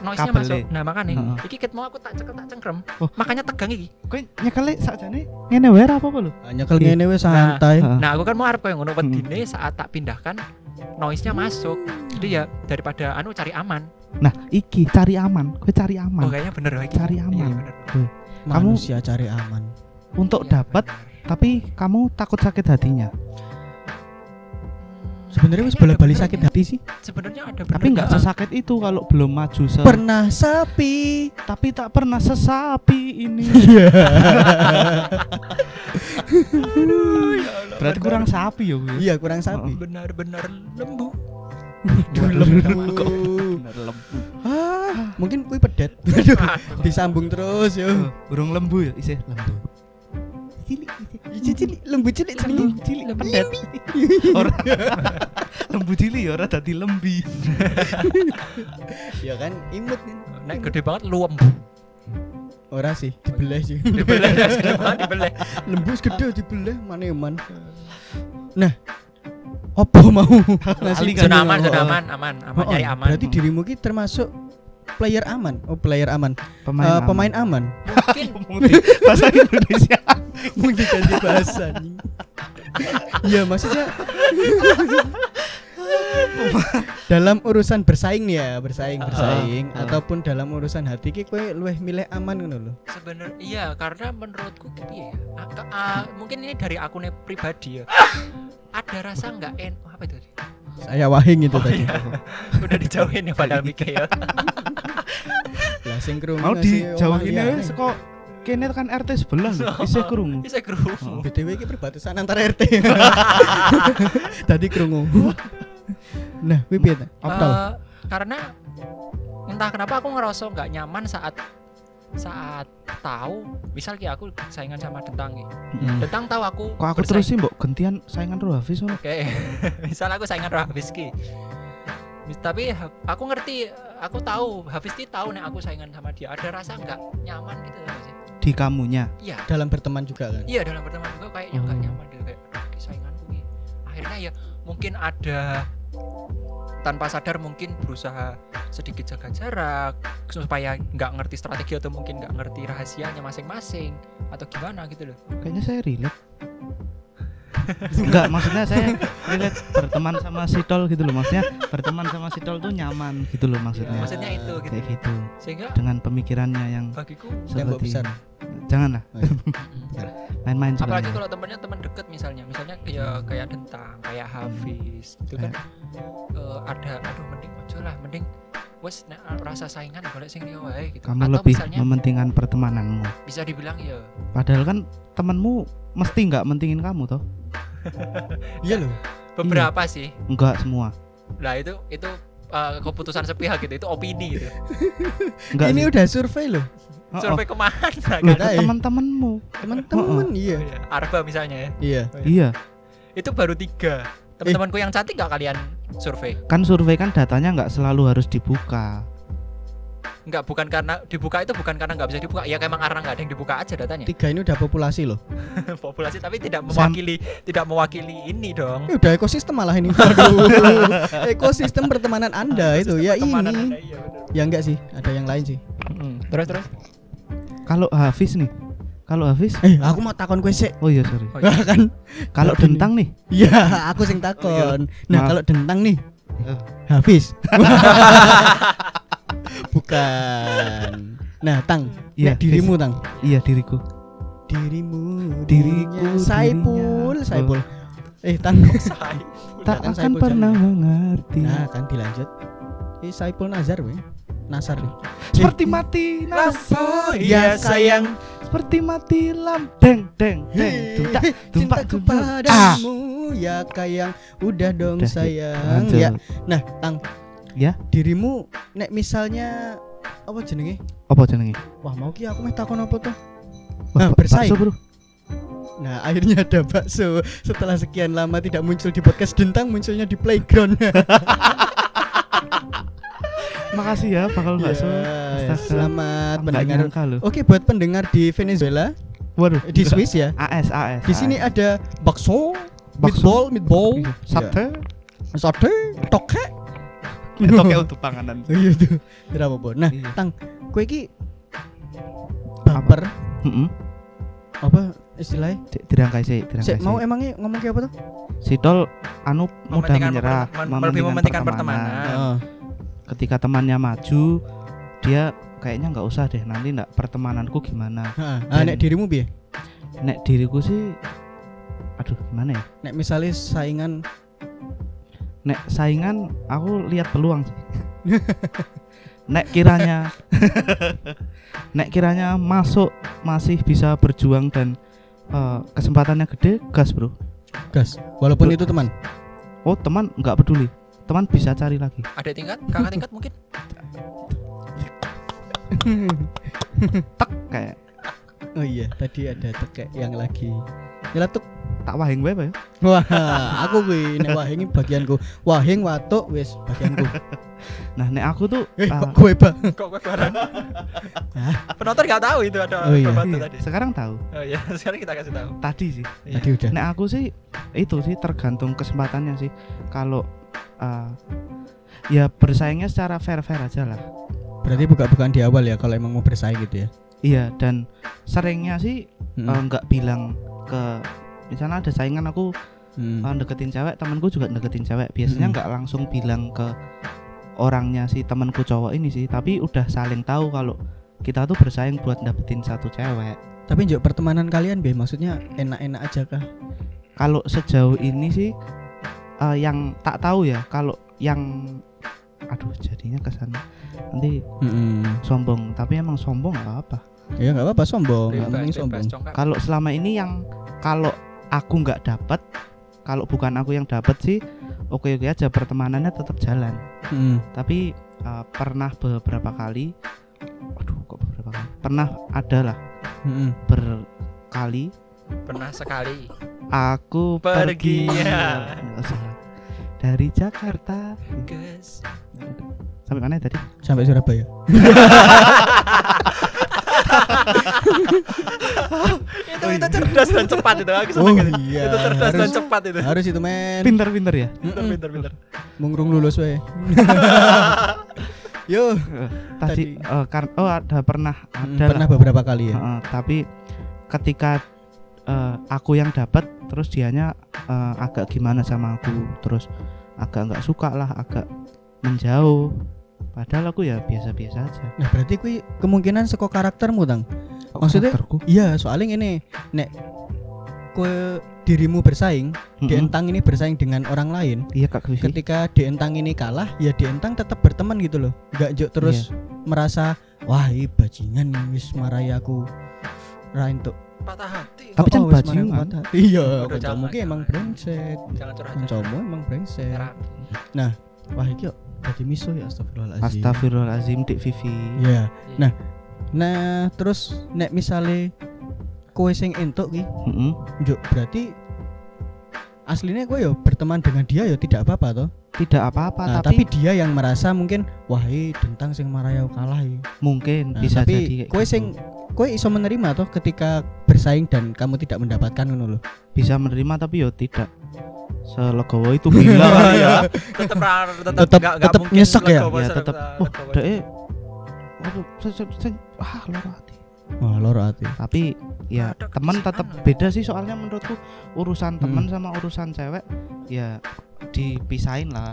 noise-nya masuk. Nah makane iki ket mau aku tak cekel tak cengkrem. Makanya tegang iki. Kowe nyekele sakjane ngene wae ora apa-apa lho. Nyekel ngene wae santai. Nah aku kan mau arep koyo ngono wedine saat tak pindahkan noise-nya masuk. Jadi ya daripada cari aman. Nah, iki cari aman. Kowe cari aman. Oh, kayaknya bener iki. Cari aman. Iya, bener. Manusia kamu cari aman. Untuk iya, dapat, tapi kamu takut sakit hatinya. Sebenarnya wis bola-bali sakit hati sih. Sebenarnya ada bener. Tapi enggak sesakit itu kalau belum maju. Pernah sapi, tapi tak pernah sesapi ini. Aduh, ya Allah. Berarti kurang sapi ya, Bu. Iya, kurang sapi. Benar-benar lembu. Lembu. Ah, mungkin kui pedet. Disambung terus yo. Burung lembu ya isih lembu. Cilik lembu cilik pedet. Ora. Lembu cilik ya ora dadi lembi. Ya kan imut kan. Nek gede banget luwembu. Ora sih, dibeleh sih. Dibeleh. Lembu gede dibeleh maneman. Nah, opo mau? Zona aman, aman. Nyari aman. Berarti dirimu ki termasuk player aman. Oh, player aman. Pemain aman. Mungkin bahasa Indonesia. Mungkin ganti bahasa nih. Ya, maksudnya dalam urusan bersaing nih ya, bersaing ataupun dalam urusan hati ki kowe luwih milih aman ngono lho. Sebenarnya iya, karena menurutku piye ya? Mungkin ini dari akune pribadi ya. Ada rasa enggak apa itu? Saya wahing itu tadi. Iya. Udah dijauhin ya padahal mikir ya. Lah sing krungu. Mau dijauhin ae saka kene kan RT sebelah isih krungu. Isih krungu. BTW iki perbatasan antara RT. Tadi krungu. Nah, piye ta? Karena entah kenapa aku ngerasa enggak nyaman saat tahu misal ki aku saingan sama Dentang ki. Dentang tahu aku terus sih mbok gentian saingan Roh Hafiz oke. Misal aku saingan Roh Hafiz ki. Tapi aku ngerti, aku tahu Hafiz ki tahu nek aku saingan sama dia. Ada rasa enggak nyaman gitu loh sih. Di kamunya. Iya, dalam berteman juga kan. Iya, dalam berteman juga kayaknya enggak nyaman gitu kayak sainganku ki. Akhirnya ya mungkin ada tanpa sadar mungkin berusaha sedikit jaga jarak supaya nggak ngerti strategi atau mungkin nggak ngerti rahasianya masing-masing atau gimana gitu loh. Kayaknya saya relate. Enggak, maksudnya saya relate berteman sama Sidol gitu loh, maksudnya berteman sama Sidol tuh nyaman gitu loh maksudnya. Ya, maksudnya itu gitu. Kayak gitu. Sehingga dengan pemikirannya yang bagiku seperti besar. Janganlah. Main-main juga. Apalagi kalau temennya teman dekat misalnya kayak Dentang, kayak Hafiz, itu kan mending ojo lah, mending wes rasa saingan golek sing liya wae gitu. Kamu atau lebih misalnya, mementingkan pertemananmu. Bisa dibilang ya. Padahal kan temanmu mesti enggak mentingin kamu toh. Iya loh. Beberapa sih. Enggak semua. Lah itu keputusan sepihak gitu, itu opini gitu. Ini sih. Udah survei loh. Survei kemana kan? Teman-temanmu. Teman-teman iya. Arba misalnya ya. Iya. Iya. Itu baru 3. Teman-temanku yang cantik enggak kalian survei? Kan survei kan datanya enggak selalu harus dibuka. Enggak, bukan karena dibuka itu bukan karena enggak bisa dibuka. Ya emang karena enggak ada yang dibuka aja datanya. 3 ini udah populasi loh. Populasi tapi tidak mewakili ini dong. Ini udah ekosistem malah ini. Ekosistem pertemanan Anda itu ya ini. Anda, iya, ya enggak sih, ada yang lain sih. Terus. Kalau Hafiz, aku mau takon kowe sik. Oh iya, sorry. Kan kalau Dentang nih. Iya, aku sing takon. Nah, kalau Dentang nih. Hafiz. Bukan. Nah, Tang. Iya, dirimu, Tang. Iya, diriku. Diriku. Saipul. Tang. Tak akan pernah mengerti. Nah, kan dilanjut. Saipul Nazar weh. Nasar nih. Seperti mati lampu, ya sayang. Seperti mati lampu, deng. Cintaku padamu, ya kayang. Udah dong sayang. Lanjut. Ya. Nah, Tang. Ya. Dirimu, nek misalnya apa jenenge? Wah mau ki aku meh takon apa tuh? Nah, bersaing. Bakso, bro. Nah, akhirnya ada bakso. Setelah sekian lama tidak muncul di podcast Dentang, munculnya di playground. Makasih ya bakal bakso. Ya, selamat pendengar. Oke, buat pendengar di Venezuela. Waduh, di Swiss ya. AS. Di sini ada bakso, meatball, sate, tokek. Tokek untuk panganan. Iya tuh. Tidak apa-apa. Nah, Tang, kowe iki baper. Apa istilahnya? Dirangkai sih. Mau emangnya ngomong kayak apa tuh? Sidol anu mudah menyerah, lebih mementingkan pertemanan. Ketika temannya maju, dia kayaknya nggak usah deh, nanti ndak pertemananku gimana. Nek dirimu piye? Nek diriku sih aduh gimana ya? Nek misalnya saingan aku lihat peluang sih. Nek kiranya masuk masih bisa berjuang dan kesempatannya gede, gas bro. Gas. Walaupun bro, itu teman. Oh, teman nggak peduli. Teman bisa cari lagi. Ada tingkat? Kakak tingkat mungkin? Tek kayak. Oh iya, tadi ada tekek yang lagi. Nyeletuk tak wahing wae, ya? Wah, aku kuwi nek wahing bagianku. Wahing watuk wis bagianku. Nah, nek aku tuh kok kowe barang. Penonton enggak tahu itu ada pembantu tadi. Sekarang tahu. Oh iya, sekarang kita kasih tahu. Tadi sih. Iya. Tadi udah. Nek aku sih itu sih tergantung kesempatannya sih. Kalau ya bersaingnya secara fair aja lah. Berarti buka-bukaan di awal ya kalau emang mau bersaing gitu ya. Iya, dan seringnya sih nggak bilang ke, misalnya ada saingan aku deketin cewek, temanku juga deketin cewek. Biasanya nggak langsung bilang ke orangnya si temanku cowok ini sih, tapi udah saling tahu kalau kita tuh bersaing buat dapetin satu cewek. Tapi juga pertemanan kalian be, maksudnya enak-enak aja kah? Kalau sejauh ini sih yang tak tahu ya, kalau yang aduh jadinya kesana nanti sombong, tapi emang sombong nggak apa-apa ya, nggak apa-apa sombong, sombong. Kalau selama ini yang kalau aku nggak dapat, kalau bukan aku yang dapat sih oke-oke aja, pertemanannya tetap jalan. Tapi pernah beberapa kali, aduh kok beberapa kali, pernah adalah berkali, pernah sekali aku pergi ya dari Jakarta guys. Sampai mana tadi? Sampai Surabaya. Itu cerdas dan cepat itu. Aku seneng gitu. Iya, itu cerdas harus, dan cepat itu. Harus itu men. Pinter-pinter ya. Pinter-pinter. Mungrung lulus wae. Yo, tadi ada pernah beberapa kali ya. Tapi ketika aku yang dapat, terus dianya agak gimana sama aku, terus agak enggak suka lah, agak menjauh. Padahal aku ya biasa-biasa aja. Nah, berarti kui kemungkinan seko karaktermu, Tang. Maksudnya karakterku? Iya, soalnya ini nek kowe dirimu bersaing, dientang ini bersaing dengan orang lain. Iya, Kak Vivi. Ketika dientang ini kalah, ya dientang tetap berteman gitu loh. Enggak juk terus merasa wah, ini bajingan wis marai aku. Ra entuk patah hati. Tapi kan bajingan. Iya, kancamu ki emang brengsek. Jangan curhat. Kancamu emang brengsek. Nah, wah iki yo dadi miso ya, astagfirullahalazim. Astagfirullahalazim Dik Vivi. Iya. Nah, terus nek misale kowe sing entuk ki, njuk berarti aslinya kowe yo berteman dengan dia yo tidak apa-apa toh? Tidak apa-apa, nah, tapi dia yang merasa mungkin wah iki dentang sing marayo kalah iki. Mungkin nah, bisa jadi. Tapi kowe sing kowe iso menerima toh ketika bersaing dan kamu tidak mendapatkan ngono lho. Bisa menerima tapi yo tidak selegowo itu gila kan ya. Tetap nyesek ya. Ya tetap. Oh, dek. Aduh, loro hati. Tapi ya teman tetap beda sih, soalnya menurutku urusan teman sama urusan cewek ya dipisahin lah.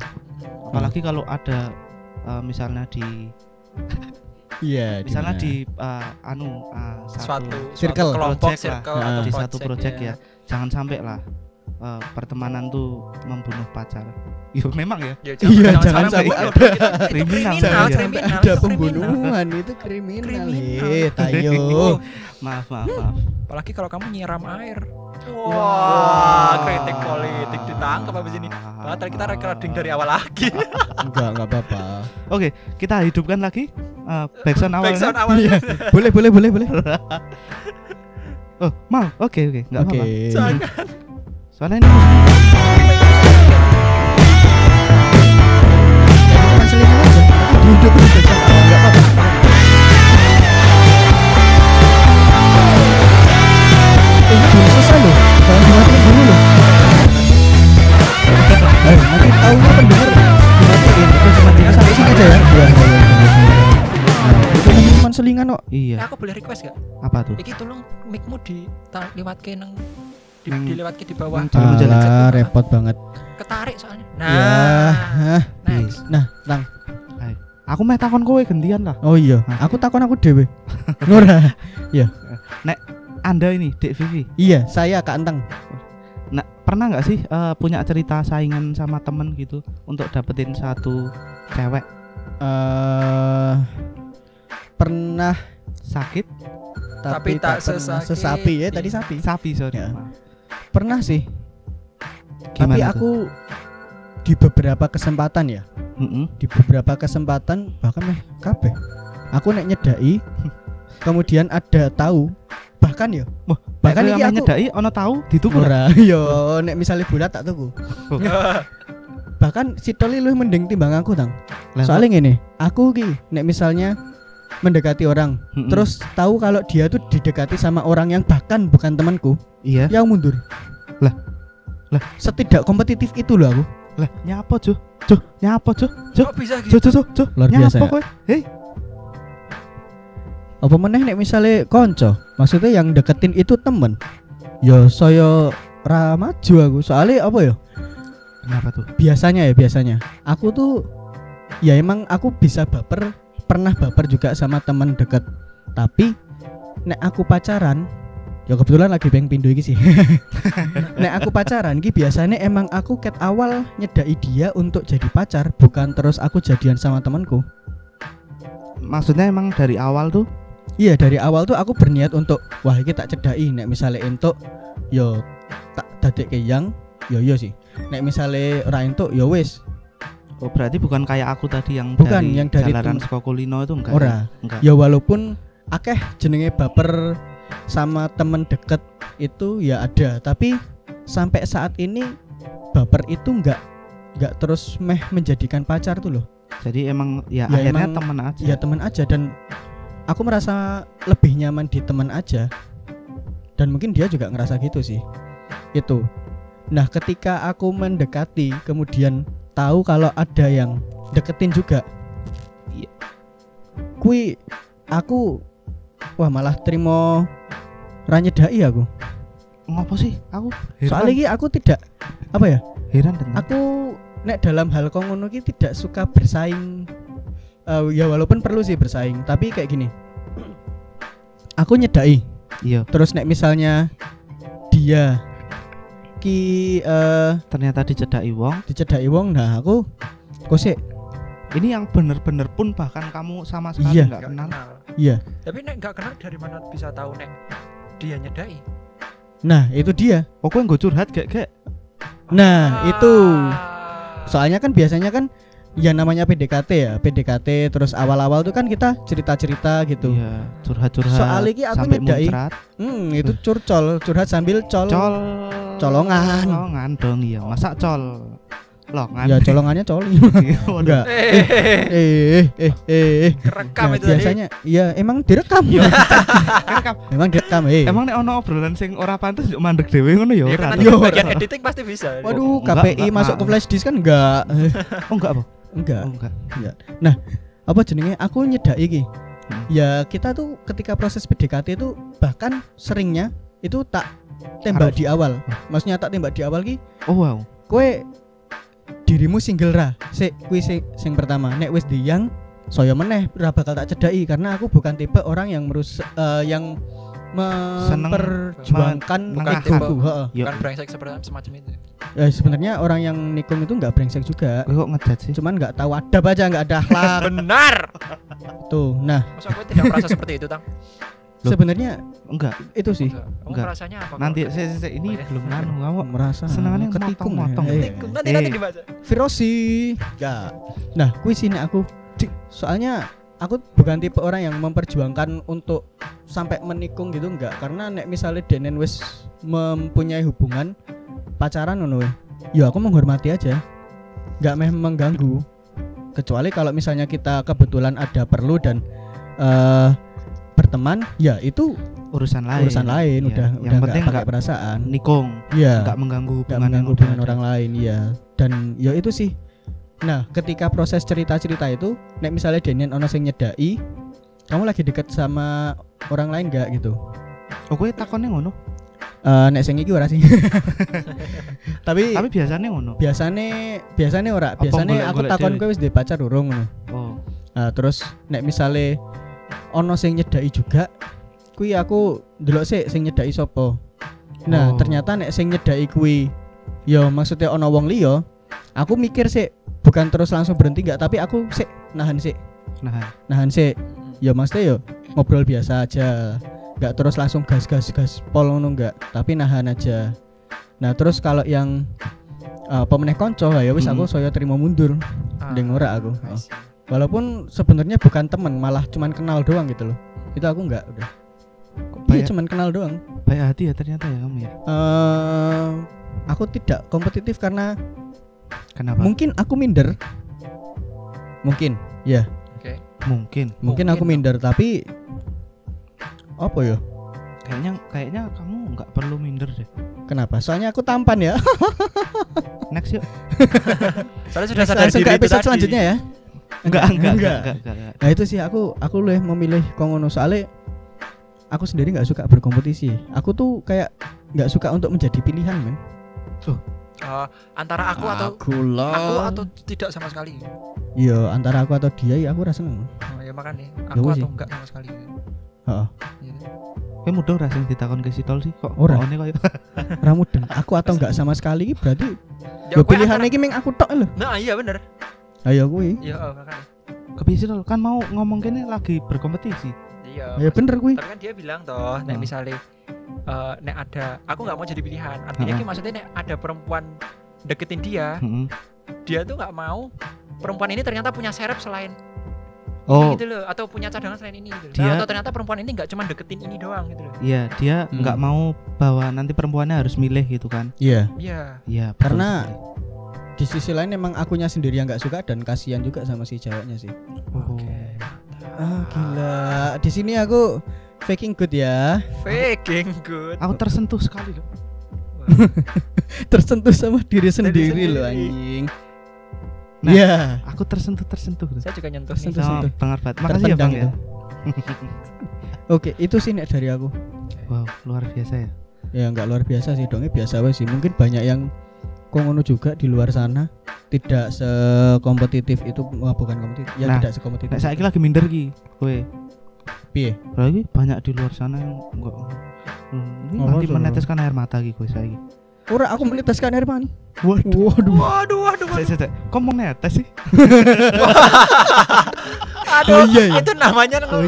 Apalagi kalau ada misalnya di iya, misalnya di satu circle kelompok atau di satu project ya. Jangan sampai lah pertemanan tuh membunuh pacar. Iya memang ya. Iya jangan sampai ada kriminal. Ada pembunuhan itu kriminal. Tayo. Maaf. Apalagi kalau kamu nyiram air. Wah, kritik politik ditangkap habis ini. Padahal kita recording dari awal lagi. Enggak apa-apa. Oke, kita hidupkan lagi backsound awalnya. Boleh. Oh, mau. Oke. Enggak apa-apa. Jangan. Soalnya ini selingan kok. Iya. Aku boleh request gak? Apa tuh? Iki tolong mic-mu dilewatke nang dilewatke di bawah. Alah, repot banget. Ketarik soalnya. Nah. Nice. Nah, Tang. Aku meh takon kowe gantian lah. Oh iya, aku takon aku dhewe. Ngora. Iya. Nek Anda ini Dek Vivi. Iya, saya Kak Enteng. Nah, pernah enggak sih punya cerita saingan sama temen gitu untuk dapetin satu cewek? Pernah sakit tapi tak sesapi ya tadi sapi sorry ya. Pernah sih. Gimana tapi itu? Aku di beberapa kesempatan ya di beberapa kesempatan bahkan kabeh aku nek nyedai kemudian ada tahu bahkan ya bahkan iki aku nyedai ono tahu dituku ora ya nek misale bulat tak tuku. Bahkan si Toli luwih mending timbang aku Tang. Soalnya ngene, aku iki nek misalnya mendekati orang terus tahu kalau dia tuh didekati sama orang yang bahkan bukan temanku. Iya. Yang mundur. Lah, setidak kompetitif itu loh aku. Lah, nyapa, Cuh? Kok bisa gitu? Luar biasa. Nyapa kowe? Hei. apa meneh nek misale konco, maksudnya yang deketin itu temen, ya saya ramaju aku soalnya apa ya? Kenapa tuh? Biasanya aku tuh ya emang aku bisa baper, pernah baper juga sama temen deket, tapi nek aku pacaran. Ya kebetulan lagi pengen pindu iki sih. Nek aku pacaran iki biasanya emang aku ket awal nyedai dia untuk jadi pacar, bukan terus aku jadian sama temanku. Maksudnya emang dari awal tuh? Iya, dari awal tuh aku berniat untuk wah iki tak cedai, nek misale entuk yo tak dadekke yang yo yo sih. Nek misale ora entuk yo wis. Oh, berarti bukan kayak aku tadi yang bukan, dari yang jalanan Skokolino itu enggak. Ora. Ya walaupun akeh jenenge baper sama temen deket itu ya ada, tapi sampai saat ini baper itu nggak terus menjadikan pacar tuh loh. Jadi emang ya akhirnya emang, temen aja. Ya temen aja, dan aku merasa lebih nyaman di temen aja. Dan mungkin dia juga ngerasa gitu sih. Itu. Nah, ketika aku mendekati kemudian tahu kalau ada yang deketin juga. Kui aku wah malah terima ranyedai aku. Ngopo sih? Aku heran. Soalnya iki aku tidak apa ya? Heran dengan. Aku nek dalam hal kok ngono iki tidak suka bersaing. Ya walaupun perlu sih bersaing, tapi kayak gini. Aku nyedai. Iya. Terus nek misalnya dia ki ternyata dicedai wong, nah aku kosek. Ini yang bener-bener pun bahkan kamu sama sekali enggak kenal. Iya. Tapi nek enggak kenal dari mana bisa tahu nek dia nyedai? Nah, itu dia. Pokoknya gue curhat gak. Nah, itu. Soalnya kan biasanya kan ya namanya PDKT terus awal-awal tuh kan kita cerita-cerita gitu. Iya, curhat-curhat. Soalnya iki aku nyedai. Itu curhat sambil col. Colongan dong iya. Masa col? Longan. Ya colongannya coli. Enggak. Kerekam nah, itu biasanya. Iya, emang direkam. Kerekam. Emang direkam. Emang nek ono obrolan sing ora pantes yo mandek dhewe ngono yo ora. Yo bagian editing pasti bisa. Waduh, KPI masuk ke flash disk kan enggak. Oh, enggak apa? Enggak. Nah, apa jenenge? Aku nyedaki iki. Ya, kita tuh ketika proses PDKT itu bahkan seringnya itu tak tembak di awal. Maksudnya tak tembak di awal ki. Oh, wow. Kowe dirimu single ra, kuwi sing pertama. Nek wis diyang, saya meneh ra bakal tak cedai karena aku bukan tipe orang yang yang memperjuangkan aku. Bukan brengsek semacam itu. Ya sebenarnya orang yang nikung itu enggak brengsek juga. Kok ngejat sih? Cuman enggak tahu adab aja, enggak ada akhlak. Benar. Tuh, nah. Masa aku tidak merasa seperti itu, Tang? Sebenarnya enggak itu sih. Enggak. Rasanya apa? Nanti ini belum nganu kamu merasa senangannya ketikung-motong. Nanti dibaca. Virosi. Ya. Nah, kuwi sini aku. Soalnya aku bukan tipe orang yang memperjuangkan untuk sampai menikung gitu enggak, karena nek misalnya denen wis mempunyai hubungan pacaran ngono. Ya aku menghormati aja. Enggak mengganggu. Kecuali kalau misalnya kita kebetulan ada perlu dan berteman, ya itu urusan lain ya, udah nggak pakai perasaan, nikung ya, nggak mengganggu hubungan orang lain ya, dan ya itu sih. Nah, ketika proses cerita itu, nek misalnya Daniel ono sing nyedai, kamu lagi deket sama orang lain nggak gitu? Oh, gue takonnya ngono. Nek sing iki ora sih. Tapi biasanya ngono. Biasanya ora. Biasanya aku takon kowe wis duwe pacar urung ngono. Oh. Nah, terus nek misalnya ono sing nyedai juga, kui aku delok sing nyedai sopo. Nah, ternyata nek sing nyedai kui, yo maksudnya ono wong liya. Aku mikir bukan terus langsung berhenti enggak, tapi aku nahan. Ya maksudnya yo ngobrol biasa aja, enggak terus langsung gas pol ngono enggak, tapi nahan aja. Nah, terus kalau yang pemeneh konco ya wis aku saya terima mundur. Ndeng ora aku. Walaupun sebenarnya bukan teman, malah cuman kenal doang gitu loh. Itu aku enggak udah. Iya, cuman kenal doang. Baik hati ya ternyata ya kamu ya. Aku tidak kompetitif karena kenapa? Mungkin aku minder. Mungkin, ya. Oke. Mungkin aku minder, tapi apa ya? Kayaknya kamu enggak perlu minder deh. Kenapa? Soalnya aku tampan ya. Next yuk. Soalnya sudah sadar diri itu tadi. Episode selanjutnya ya. Enggak. Nah itu sih aku lebih memilih kongono soalnya aku sendiri nggak suka berkompetisi. Aku tuh kayak nggak suka untuk menjadi pilihan men. Antara aku atau tidak sama sekali. Iya, antara aku atau dia ya aku rasa seneng. Oh, ya makanya aku atau enggak sama sekali. Heeh. Kowe mudeng ra sing ditakon ke Sitol sih kok koone koyo. Ra mudeng. Aku atau enggak sama sekali iki berarti yo pilihane iki ming aku tok lho. Nah, iya bener. Ayo kuwi. Iya, makane. Kepiye Sitol kan mau ngomong kene lagi berkompetisi. Iya. Ya bener kuwi. Tapi kan dia bilang toh nek misale nek ada aku enggak mau jadi pilihan. Artinya ki maksudnya nek ada perempuan deketin dia, dia tuh enggak mau perempuan ini ternyata punya serep selain gitu loh, atau punya cadangan selain ini gitu. Dia, atau ternyata perempuan ini nggak cuma deketin ini doang gitu loh. Iya, dia nggak mau bahwa nanti perempuannya harus milih gitu kan. Iya. Karena di sisi lain emang akunya sendiri yang nggak suka dan kasihan juga sama si ceweknya sih. Oke. Ah gila. Di sini aku faking good ya. Faking good. Aku tersentuh sekali loh. Tersentuh sama diri sendiri loh anjing. Nah, aku tersentuh. Saya juga nyentuh. Pengarbat. Makasih ya Bang ya. Oke, itu sih nek dari aku. Wow, luar biasa ya. Ya enggak luar biasa sih, dongnya biasa wae sih. Mungkin banyak yang kongono juga di luar sana, tidak sekompetitif itu, bukan kompetitif. Ya tidak sekompetitif. Nek saiki lagi minder iki, kowe. Piye? Lagi banyak di luar sana yang enggak. Nanti meneteskan air mata iki kowe saiki. Ora aku meneteskan air mani. Waduh. Kok mau netes sih? Aduh, itu namanya apa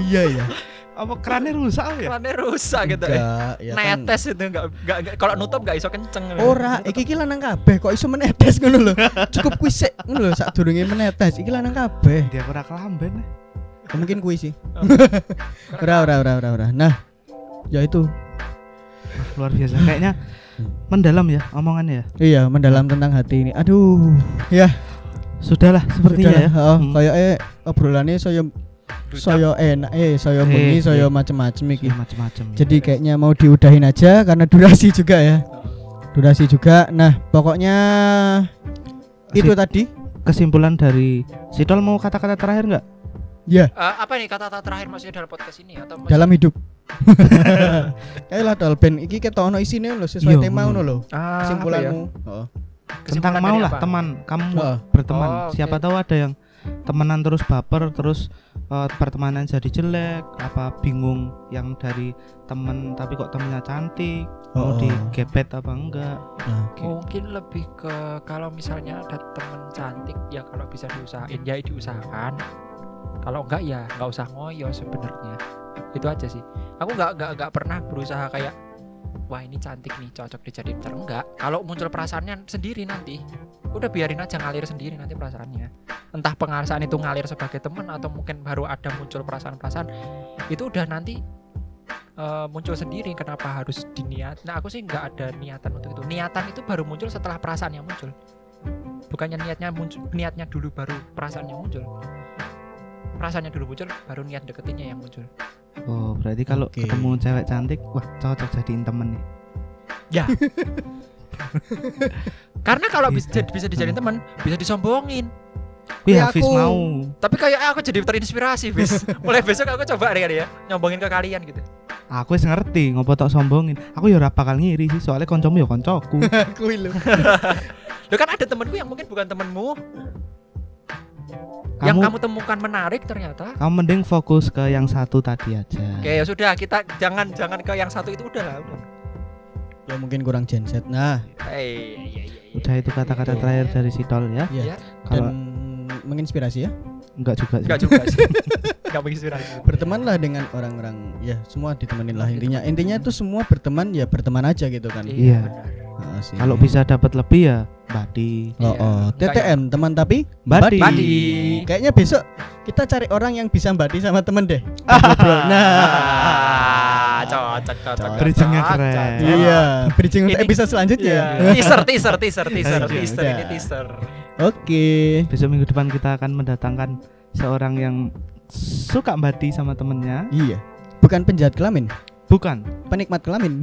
kerannya rusak ya? Kerannya rusak gitu. Ya netes kan. Itu enggak kalau nutup enggak iso kenceng. Ora, iki lanang kabeh kok iso menetes ngono lho. Cukup kuwi sik ngono lho sadurunge menetes. Iki lanang kabeh. Dia ora kelamben. Mungkin kuwi sih. Ora. Nah, ya itu. Luar biasa kayaknya. Mendalam ya omongannya ya. Iya, mendalam tentang hati ini. Aduh, ya. Sudahlah sepertinya ya. Kayaknya obrolannya saya enak, saya bunyi, saya macam-macam iki. Jadi kayaknya mau diudahin aja karena durasi juga ya. Nah, pokoknya itu tadi kesimpulan dari Sitol. Mau kata-kata terakhir enggak? Ya. Apa nih kata-kata terakhir maksudnya dalam podcast ini atau dalam hidup? Kayalah tol ben iki ketok ono isine lho sesuai tema ngono lho. Kesimpulanmu. Heeh. Tentang maulah teman, kamu berteman. Siapa tahu ada yang temenan terus baper, terus pertemanan jadi jelek, apa bingung yang dari temen tapi kok temennya cantik, mau digebet apa enggak. Mungkin lebih ke kalau misalnya ada temen cantik ya kalau bisa diusahain ya diusahakan. Kalau enggak ya enggak usah ngoyo sebenarnya. Itu aja sih. Aku enggak pernah berusaha kayak wah ini cantik nih cocok dijadiin pacar, enggak. Kalau muncul perasaannya sendiri nanti udah biarin aja ngalir sendiri nanti perasaannya. Entah pengarasaan itu ngalir sebagai teman atau mungkin baru ada muncul perasaan-perasaan itu udah nanti muncul sendiri. Kenapa harus diniat? Nah, aku sih enggak ada niatan untuk itu. Niatan itu baru muncul setelah perasaannya muncul. Bukannya niatnya muncul, niatnya dulu baru perasaannya muncul. Perasaannya dulu muncul baru niat deketinnya yang muncul. Oh, berarti kalau ketemu cewek cantik, wah cocok jadiin temen nih. Ya. Karena kalau bisa dijadiin temen, bisa disombongin. Habis mau. Tapi kayak aku jadi terinspirasi, bis. Mulai besok aku coba hari ya, nyombongin ke kalian gitu. Aku wis ngerti, ngopo tok sombongin. Aku ya ora bakal ngiri sih, soalnya koncomu ya koncoku. Kuwi lho. Lho kan ada temenku yang mungkin bukan temenmu. Yang kamu temukan menarik ternyata. Kamu mending fokus ke yang satu tadi aja. Oke, ya sudah, kita jangan ke yang satu itu udah. Ya mungkin kurang genset. Nah, udah itu kata-kata terakhir dari Sitol ya. Iya. Kalau menginspirasi ya? Enggak juga sih. Enggak menginspirasi. Bertemanlah dengan orang-orang ya, semua ditemeninlah intinya. Intinya itu semua berteman aja gitu kan. Iya. Kalau bisa dapat lebih ya Badi. TTM teman tapi Badi. Kayaknya besok kita cari orang yang bisa Badi sama temen deh. Nah, cocok. Bridging-nya keren. Iya, bridging untuk episode selanjutnya. Teaser. Oke. Besok minggu depan kita akan mendatangkan seorang yang suka Badi sama temennya. Iya. Bukan penjahat kelamin. Bukan penikmat kelamin.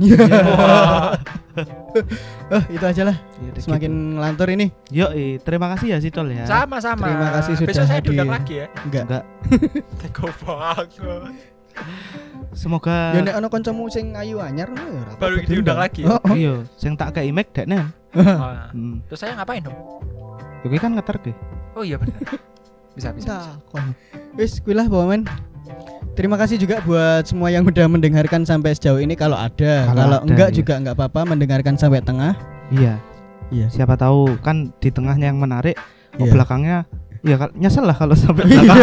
Oh, itu aja lah. Ya, semakin gitu. Ngelantur ini. Yoi, terima kasih ya Sitol ya. Sama-sama. Terima kasih sudah. Besok saya diundang lagi ya. Enggak. Tegobak. Semoga yo nek ana kancamu sing ayu anyar baru diundang lagi. Oh, oh. Iya, sing tak kei mic dekne. Terus saya ngapain dong? Yo kan ngeterke. Oh iya benar. Bisa. Wis kuwi lah Bawamen. Terima kasih juga buat semua yang udah mendengarkan sampai sejauh ini. Kalau ada, kalau enggak iya. Juga enggak apa-apa mendengarkan sampai tengah. Iya. Siapa tahu kan di tengahnya yang menarik, ke belakangnya ya nyesel lah kalau sampai belakang.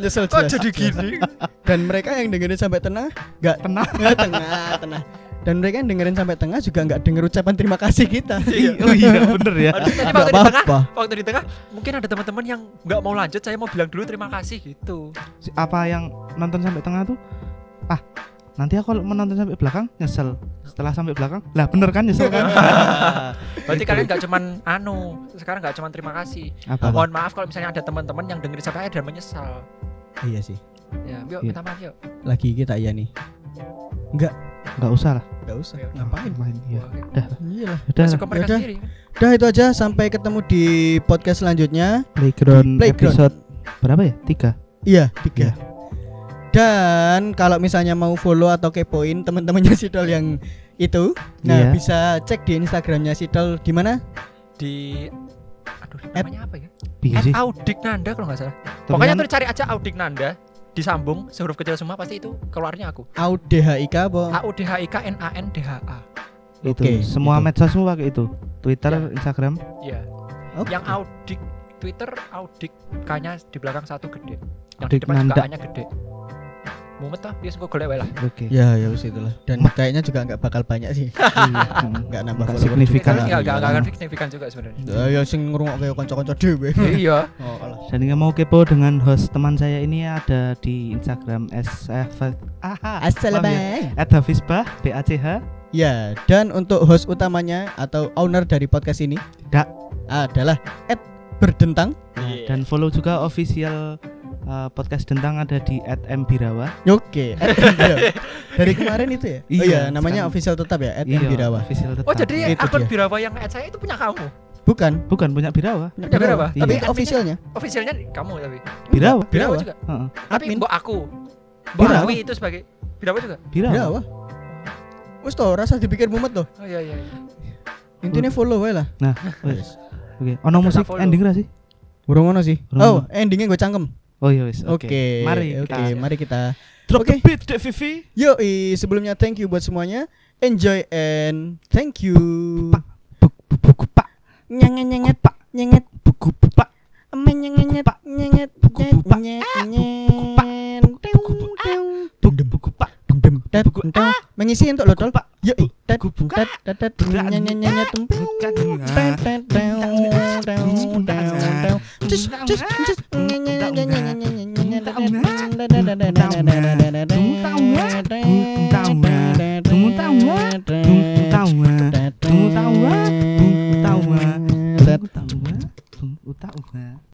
nyesel. Kok jadi gini? Dan mereka yang dengerin sampai tengah, enggak tengah. Dan mereka yang dengerin sampai tengah juga nggak denger ucapan terima kasih kita. Oh iya bener ya. Waktu di tengah mungkin ada teman-teman yang nggak mau lanjut, saya mau bilang dulu terima kasih gitu. Apa yang nonton sampai tengah tuh? Nanti aku menonton sampai belakang nyesel. Setelah sampai belakang, lah bener kan nyesel kan? Berarti kalian nggak cuman sekarang nggak cuman terima kasih. Mohon maaf kalau misalnya ada teman-teman yang dengerin sampai akhir dan menyesal. Iya sih. Ya, yuk minta maaf yuk. Lagi kita ya nih. Enggak usah. Ngapain main ya? Udah. Udah itu aja, sampai ketemu di podcast selanjutnya. Playground. Episode berapa ya? 3. Iya, 3. Dan kalau misalnya mau follow atau kepoin teman-temannya Sidol yang itu, bisa cek di Instagramnya Sidol di mana? Namanya apa ya? Audhik Nanda kalau enggak salah. Pokoknya tuh cari aja Audhik Nanda. Disambung huruf kecil semua pasti itu keluarnya aku. AUDHIK NANDHA. Oke, semua medsosmu pakai itu. Twitter, Instagram. Iya. Yang Audhik Twitter Audhik K-nya di belakang 1 gede. Yang di depan K-nya gede. Mumet lah, biasa gue golek lah. Oke. Ya wis itulah. Dan kayaknya juga enggak bakal banyak sih. Enggak nambah signifikan. Enggak signifikan juga sebenarnya. Ya sing ngrungokke kanca-kanca dhewe. Iya. Dan yang mau kepo dengan host teman saya ini ada di Instagram @hafizbah. Ya, dan untuk host utamanya atau owner dari podcast ini adalah @berdentang. Dan follow juga official podcast Dentang ada di @mbirawa. Oke. Dari kemarin itu ya? Iya, oh iya, namanya official tetap ya, @mbirawa. Oh, jadi akun Birawa yang saya itu punya kamu? Bukan punya Birawa. Punya Birawa. Tapi officialnya kamu tapi. Birawa juga. Heeh. Tapi mbok aku. Birawa itu sebagai Birawa juga. Birawa. Wes toh rasa dipikir mumet loh. Oh iya. Intinya follow wae lah. Nah, wes. Oke. Ono musik ending ra sih? Burung ono sih. Oh, endingnya gue cangkem. Oh iya, oke. Mari kita drop the beat, Vivi. Yoi, sebelumnya thank you buat semuanya. Enjoy and thank you. Pak. Nyenget Pak. Nyenget buku Pak. Nyenget Pak. Nyenget buku Pak. Buku Pak. Mengisi untuk lo Tol Pak. Yoi. Nyenget Tunggu tawa.